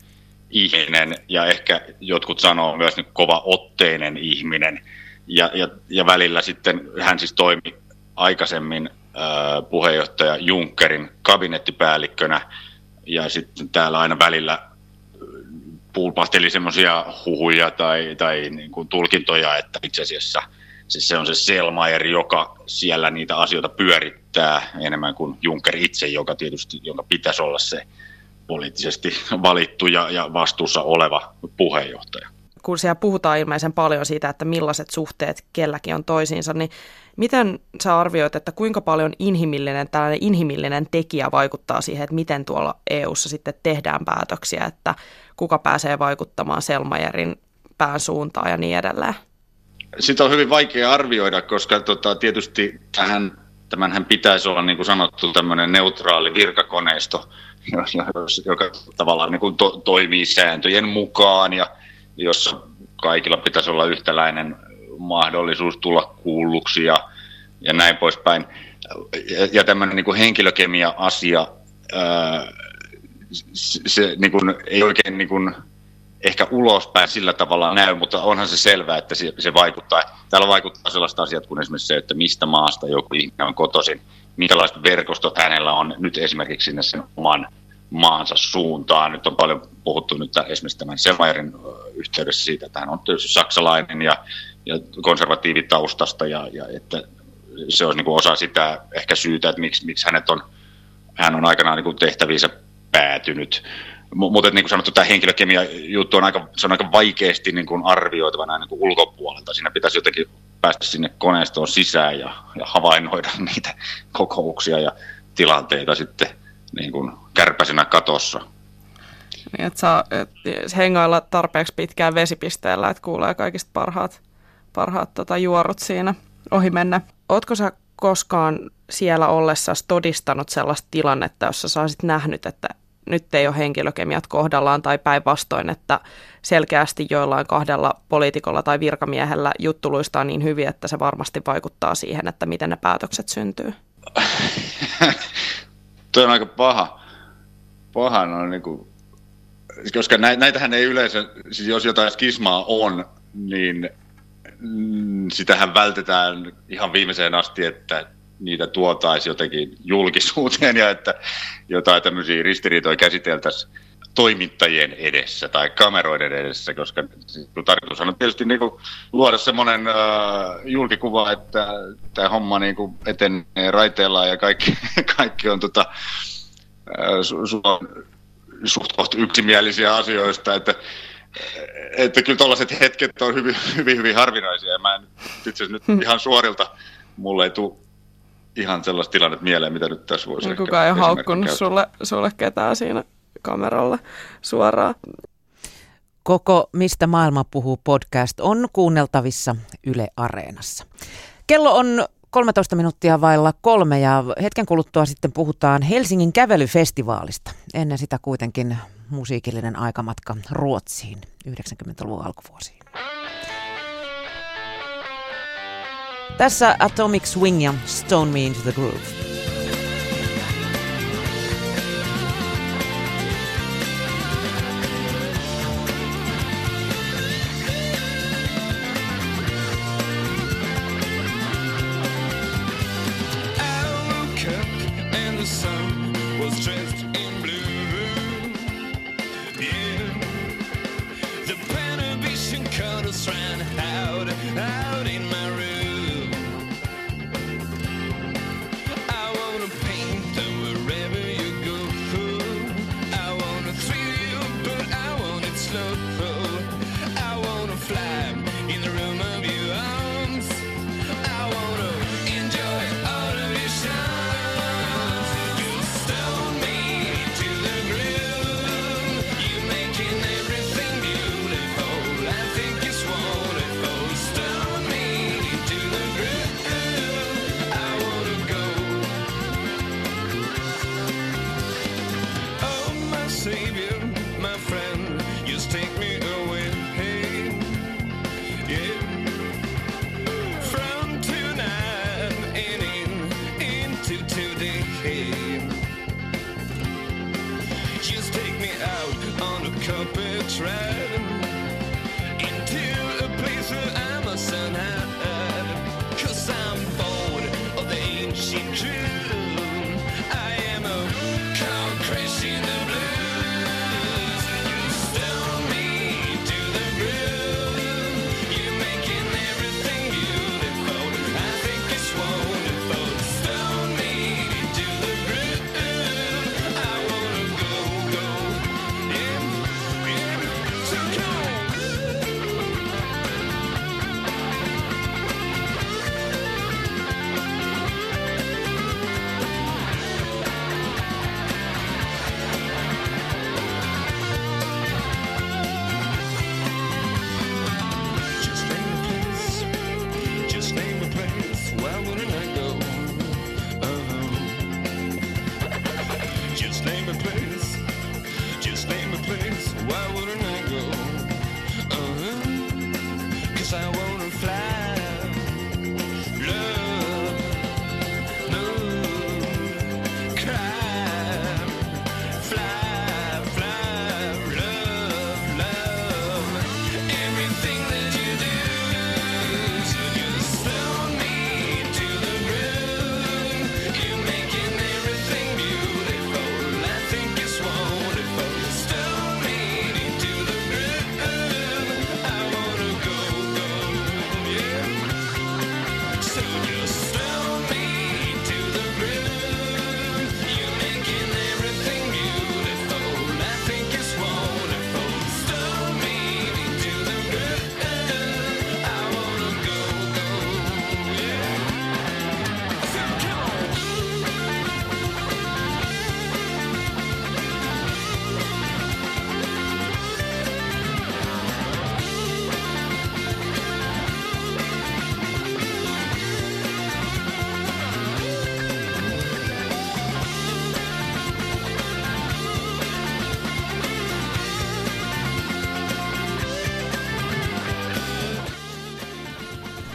ihminen ja ehkä jotkut sanoo myös niin kovaotteinen ihminen ja, ja, ja välillä sitten hän siis toimi aikaisemmin äh, puheenjohtaja Junckerin kabinettipäällikkönä, ja sitten täällä aina välillä puupahteli semmoisia huhuja tai, tai niin kuin tulkintoja, että itse asiassa siis se on se Selmayr, joka siellä niitä asioita pyörittää enemmän kuin Juncker itse, joka tietysti jonka pitäisi olla se poliittisesti valittu ja, ja vastuussa oleva puheenjohtaja. Kun siellä puhutaan ilmeisen paljon siitä, että millaiset suhteet kelläkin on toisiinsa, niin miten sä arvioit, että kuinka paljon inhimillinen, tällainen inhimillinen tekijä vaikuttaa siihen, että miten tuolla E U:ssa sitten tehdään päätöksiä, että kuka pääsee vaikuttamaan Selmayrin pään suuntaan ja niin edelleen? Sitä on hyvin vaikea arvioida, koska tota, tietysti tähän, tämänhän pitäisi olla niin kuin sanottu tämmöinen neutraali virkakoneisto, joka tavallaan niin kuin to, toimii sääntöjen mukaan ja jossa kaikilla pitäisi olla yhtäläinen mahdollisuus tulla kuulluksi ja, ja näin poispäin. Ja, ja tämmöinen niin kuin henkilökemia-asia, ää, se niin kuin, ei oikein niin kuin, ehkä ulospäin sillä tavalla näy, mutta onhan se selvää, että se, se vaikuttaa. Täällä vaikuttaa sellaiset asiat kuin esimerkiksi se, että mistä maasta joku ihminen on kotoisin, minkälaiset verkostot hänellä on nyt esimerkiksi sinne sen oman maansa suuntaan. Nyt on paljon puhuttu nyt esimerkiksi tämän Selmayrin yhteydessä siitä, että hän on tietysti saksalainen ja, ja konservatiivitaustasta ja, ja että se olisi niin kuin osa sitä ehkä syytä, että miksi, miksi hänet on, hän on aikanaan niin kuin tehtäviinsä päätynyt. Mutta niin kuin sanottu, tämä henkilökemia-juttu on aika, se on aika vaikeasti niin kuin arvioitava näin niin kuin ulkopuolelta. Siinä pitäisi jotenkin päästä sinne koneistoon sisään ja, ja havainnoida niitä kokouksia ja tilanteita sitten niin kuin kärpäsenä katossa. Niin, että saa et, hengailla tarpeeksi pitkään vesipisteellä, että kuulee kaikista parhaat, parhaat tota, juorut siinä ohi mennä. Ootko sä koskaan siellä ollessasi todistanut sellaista tilannetta, jossa sä olisit nähnyt, että nyt ei ole henkilökemiat kohdallaan tai päinvastoin, että selkeästi joillain kahdella poliitikolla tai virkamiehellä juttu luistaa niin hyvin, että se varmasti vaikuttaa siihen, että miten ne päätökset syntyy? Tuo on aika paha. Paha on niin kuin, koska näitähän ei yleensä, siis jos jotain skismaa on, niin sitähän vältetään ihan viimeiseen asti, että niitä tuotaisiin jotenkin julkisuuteen ja että jotain tämmöisiä ristiriitoja käsiteltäisiin. toimittajien edessä tai kameroiden edessä, koska tarkoitus on tietysti niin kuin luoda semmoinen äh, julkikuva, että tämä homma niin kuin etenee raiteillaan ja kaikki, kaikki on tota, su- su- suht kohti yksimielisiä asioista, että, että kyllä tällaiset hetket on hyvin, hyvin, hyvin harvinaisia ja mä en itse asiassa nyt ihan suorilta, mulle ei tule ihan sellaista tilannetta mieleen, mitä nyt tässä voisi ehkä. Kukaan ei ole haukkunut sulle, sulle ketään siinä kameralla suoraan. Koko Mistä maailma puhuu podcast on kuunneltavissa Yle Areenassa. Kello on kolmetoista minuuttia vailla kolme ja hetken kuluttua sitten puhutaan Helsingin kävelyfestivaalista. Ennen sitä kuitenkin musiikillinen aikamatka Ruotsiin yhdeksänkymmentäluvun alkuvuosiin. Tässä Atomic Swing ja Stone Me Into the Groove.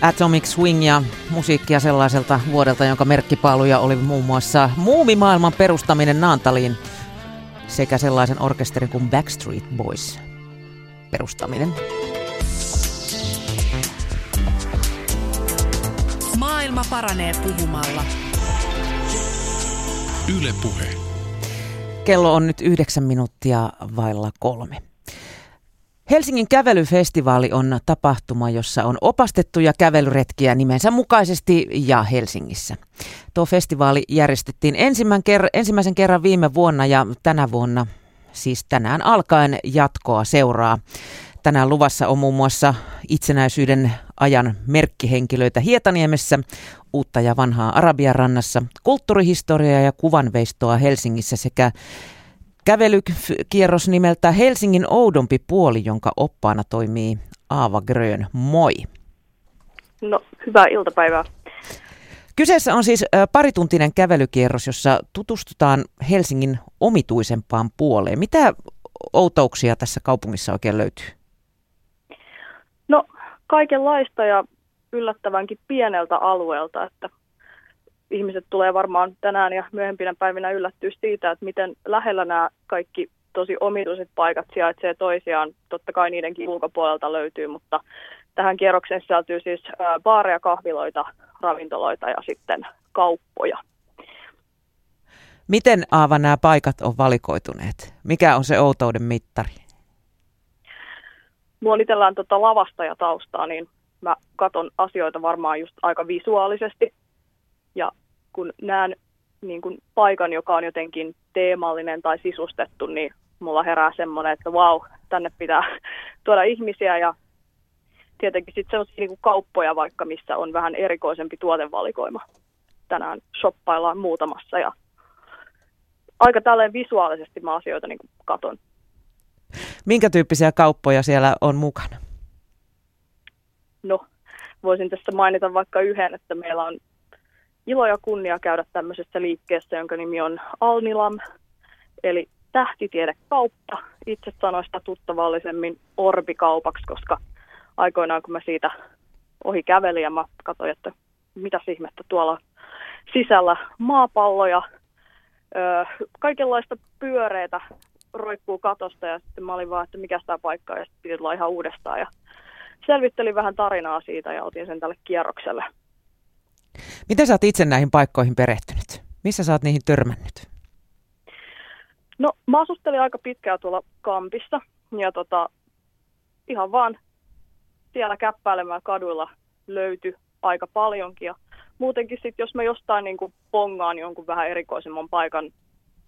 Atomic Swing ja musiikkia sellaiselta vuodelta, jonka merkkipaaluja oli muun muassa muumimaailman perustaminen Naantaliin sekä sellaisen orkesterin kuin Backstreet Boys perustaminen. Maailma paranee puhumalla. Yle Puhe. Kello on nyt yhdeksän minuuttia vailla kolme. Helsingin kävelyfestivaali on tapahtuma, jossa on opastettuja kävelyretkiä nimensä mukaisesti ja Helsingissä. Tuo festivaali järjestettiin ensimmäisen kerran viime vuonna ja tänä vuonna, siis tänään alkaen, jatkoa seuraa. Tänään luvassa on muun muassa itsenäisyyden ajan merkkihenkilöitä Hietaniemessä, uutta ja vanhaa Arabian rannassa, kulttuurihistoriaa ja kuvanveistoa Helsingissä sekä kävelykierros nimeltä Helsingin oudompi puoli, jonka oppaana toimii Aava Grön. Moi. No, hyvää iltapäivää. Kyseessä on siis parituntinen kävelykierros, jossa tutustutaan Helsingin omituisempaan puoleen. Mitä outouksia tässä kaupungissa oikein löytyy? No, kaikenlaista ja yllättävänkin pieneltä alueelta, että ihmiset tulee varmaan tänään ja myöhempinä päivinä yllättyä siitä, että miten lähellä nämä kaikki tosi omituiset paikat sijaitsee toisiaan. Totta kai niidenkin ulkopuolelta löytyy, mutta tähän kierrokseen sisältyy siis baareja, kahviloita, ravintoloita ja sitten kauppoja. Miten, Aava, nämä paikat on valikoituneet? Mikä on se outouden mittari? Luonnitellaan tuota lavasta ja taustaa, niin mä katson asioita varmaan just aika visuaalisesti. Ja kun näen niin kun paikan, joka on jotenkin teemallinen tai sisustettu, niin mulla herää semmoinen, että vau, wow, tänne pitää tuoda ihmisiä. Ja tietenkin sitten sellaisia niin kun kauppoja vaikka, missä on vähän erikoisempi tuotevalikoima. Tänään shoppaillaan muutamassa ja aika tälleen visuaalisesti mä asioita niin katon. Minkä tyyppisiä kauppoja siellä on mukana? No, voisin tässä mainita vaikka yhden, että meillä on ilo ja kunnia käydä tämmöisessä liikkeessä, jonka nimi on Alnilam, eli tähtitiedekauppa. Itse sanoin sitä tuttavallisemmin orbikaupaksi, koska aikoinaan kun mä siitä ohi kävelin ja mä katsoin, että mitäs ihmettä tuolla sisällä maapalloja, Öö, kaikenlaista pyöreitä roikkuu katosta ja sitten mä olin vaan, että mikä tämä paikka on ja sitten piti tulla ihan uudestaan ja selvittelin vähän tarinaa siitä ja otin sen tälle kierrokselle. Miten sä oot itse näihin paikkoihin perehtynyt? Missä sä oot niihin törmännyt? No, mä asustelin aika pitkään tuolla Kampissa ja tota, ihan vaan siellä käppäilemään kaduilla löytyi aika paljonkin ja muutenkin sitten, jos mä jostain niin kuin pongaan jonkun vähän erikoisemman paikan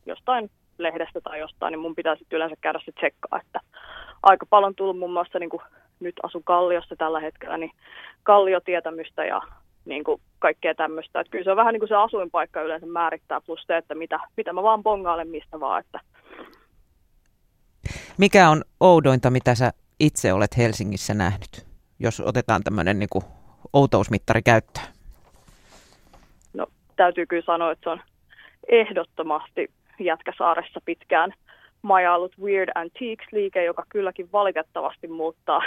jostain lehdestä tai jostain, niin mun pitää sitten yleensä käydä se tsekkaa, että aika paljon tullut muun muassa, niin kuin nyt asun Kalliossa tällä hetkellä, niin Kalliotietämystä ja niin kuin kaikkea tämmöistä. Että kyllä se on vähän niin kuin se asuinpaikka yleensä määrittää, plus se, että mitä, mitä mä vaan pongailen mistä vaan. Että. Mikä on oudointa, mitä sä itse olet Helsingissä nähnyt, jos otetaan tämmöinen niin kuin outousmittari käyttöön? Täytyy kyllä sanoa, että se on ehdottomasti Jätkäsaaressa pitkään majailut Weird Antiques-liike, joka kylläkin valitettavasti muuttaa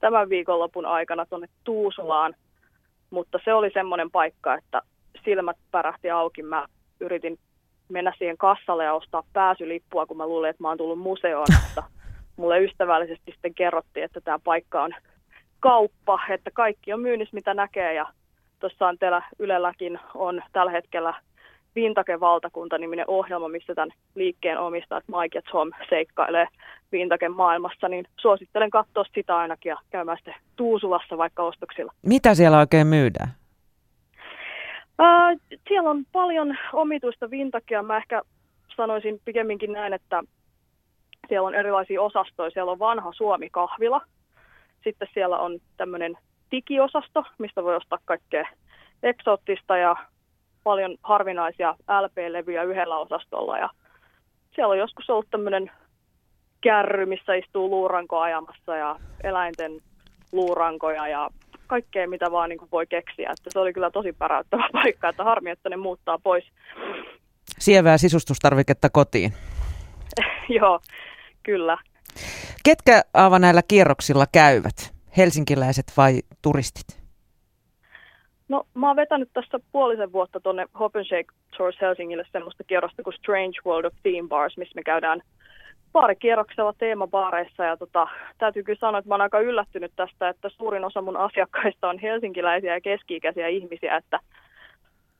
tämän viikonlopun aikana tuonne Tuusulaan. Mutta se oli semmoinen paikka, että silmät pärähti auki. Mä yritin mennä siihen kassalle ja ostaa pääsylippua, kun mä luulin, että mä oon tullut museoon. Mutta mulle ystävällisesti sitten kerrottiin, että tämä paikka on kauppa, että kaikki on myynnissä, mitä näkee ja tuossa on teillä Ylelläkin on tällä hetkellä Vintage-valtakunta-niminen ohjelma, missä tämän liikkeen omistajat Mike ja Tom seikkailee Vintage-maailmassa, niin suosittelen katsoa sitä ainakin ja käymään sitten Tuusulassa vaikka ostoksilla. Mitä siellä oikein myydään? Ää, siellä on paljon omituista Vintagea. Mä ehkä sanoisin pikemminkin näin, että siellä on erilaisia osastoja. Siellä on vanha Suomi-kahvila, sitten siellä on tämmöinen digiosasto, mistä voi ostaa kaikkea eksoottista ja paljon harvinaisia L P-levyjä yhdellä osastolla. Ja siellä on joskus ollut tämmöinen kärry, missä istuu luuranko ajamassa ja eläinten luurankoja ja kaikkea, mitä vaan niin kuin voi keksiä. Että se oli kyllä tosi päräyttävä paikka, että harmi, että ne muuttaa pois. Sievää sisustustarviketta kotiin. Joo, kyllä. Ketkä, Aava, näillä kierroksilla käyvät? Helsinkiläiset vai turistit? No, mä oon vetänyt tässä puolisen vuotta tuonne Hop and Shake Source Helsingille semmoista kierrosta kuin Strange World of Theme Bars, missä me käydään baarikierroksella teemabaareissa. Ja tota, täytyy kyllä sanoa, että mä oon aika yllättynyt tästä, että suurin osa mun asiakkaista on helsinkiläisiä ja keski-ikäisiä ihmisiä. Että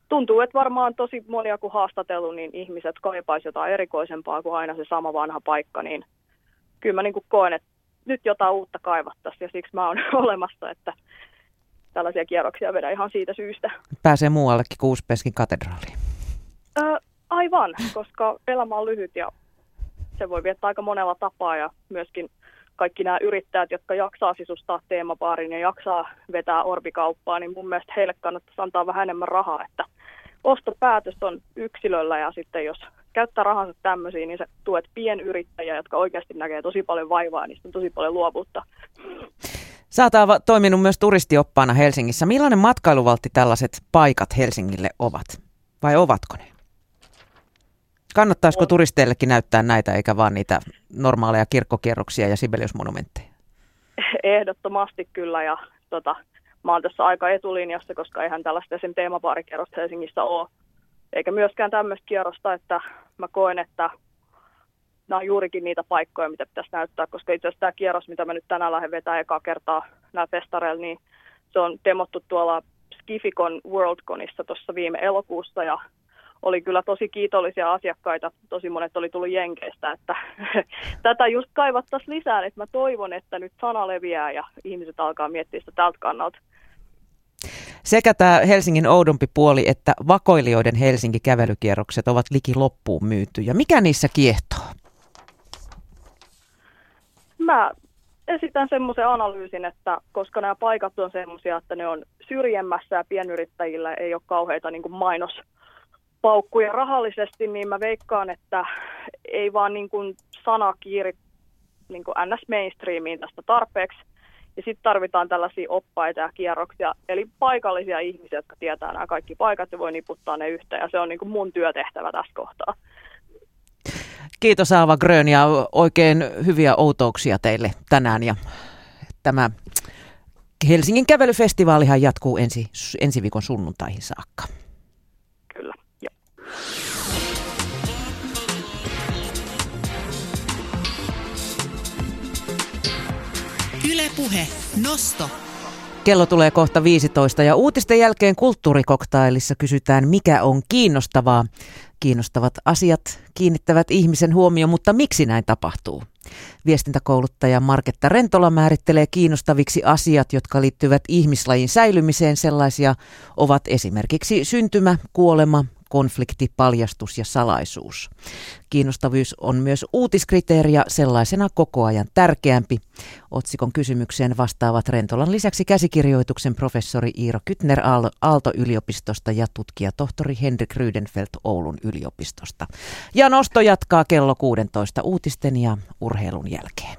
tuntuu, että varmaan tosi monia kun haastatellut, niin ihmiset kaipaisivat jotain erikoisempaa kuin aina se sama vanha paikka, niin kyllä mä niin kuin koen, että nyt jotain uutta kaivattaisiin ja siksi mä oon olemassa, että tällaisia kierroksia vedän ihan siitä syystä. Pääsee muuallekin kuin Uuspeskin katedraaliin. Öö, aivan, koska elämä on lyhyt ja se voi viettää aika monella tapaa ja myöskin kaikki nämä yrittäjät, jotka jaksaa sisustaa teemapaarin ja jaksaa vetää orbikauppaa, niin mun mielestä heille kannattaisi antaa vähän enemmän rahaa, että ostopäätös on yksilöllä ja sitten jos käyttää rahansa tämmöisiin, niin sä tuet pienyrittäjiä, jotka oikeasti näkee tosi paljon vaivaa, niistä on tosi paljon luovuutta. Sä oot Aava toiminut myös turistioppaana Helsingissä. Millainen matkailuvaltti tällaiset paikat Helsingille ovat? Vai ovatko ne? Kannattaisiko on turisteillekin näyttää näitä, eikä vaan niitä normaaleja kirkkokierroksia ja Sibeliusmonumentteja? Ehdottomasti kyllä. Ja, tota, mä oon tässä aika etulinjassa, koska eihän tällaista esimerkiksi teemapaarikierrosta Helsingissä ole. Eikä myöskään tämmöistä kierrosta, että mä koen, että nämä on juurikin niitä paikkoja, mitä pitäisi näyttää, koska itse asiassa tämä kierros, mitä mä nyt tänään lähden vetämään ekaa kertaa nämä festareilla, niin se on demottu tuolla Skifikon Worldconissa tuossa viime elokuussa ja oli kyllä tosi kiitollisia asiakkaita, tosi monet oli tullut Jenkeistä, että tätä just kaivattaisiin lisää, että mä toivon, että nyt sana leviää ja ihmiset alkaa miettiä sitä tältä kannalta. Sekä tämä Helsingin oudompi puoli että vakoilijoiden Helsinki kävelykierrokset ovat liki loppuun myytyjä. Mikä niissä kiehtoo? Mä esitän semmoisen analyysin, että koska nämä paikat on semmoisia, että ne on syrjemmässä ja pienyrittäjillä ei ole kauheita niin kuin mainospaukkuja rahallisesti, niin mä veikkaan, että ei vaan niin kuin sana kiiri niin kuin N S-mainstreamiin tästä tarpeeksi. Ja sitten tarvitaan tällaisia oppaita ja kierroksia, eli paikallisia ihmisiä, jotka tietää nämä kaikki paikat ja voi niputtaa ne yhteen. Ja se on niin kuin mun työtehtävä tässä kohtaa. Kiitos Aava Grön ja oikein hyviä outouksia teille tänään. Ja tämä Helsingin kävelyfestivaalihan jatkuu ensi, ensi viikon sunnuntaihin saakka. Kyllä, joo. Yle Puhe, Nosto. Kello tulee kohta viisitoista ja uutisten jälkeen kulttuurikoktailissa kysytään, mikä on kiinnostavaa. Kiinnostavat asiat kiinnittävät ihmisen huomioon, mutta miksi näin tapahtuu? Viestintäkouluttaja Marketta Rentola määrittelee kiinnostaviksi asiat, jotka liittyvät ihmislajin säilymiseen. Sellaisia ovat esimerkiksi syntymä, kuolema, konflikti, paljastus ja salaisuus. Kiinnostavuus on myös uutiskriteeri ja sellaisena koko ajan tärkeämpi. Otsikon kysymykseen vastaavat Rentolan lisäksi käsikirjoituksen professori Iiro Kytner Aalto-yliopistosta ja tutkija tohtori Henrik Rydenfeldt Oulun yliopistosta. Ja Nosto jatkaa kello kuusitoista uutisten ja urheilun jälkeen.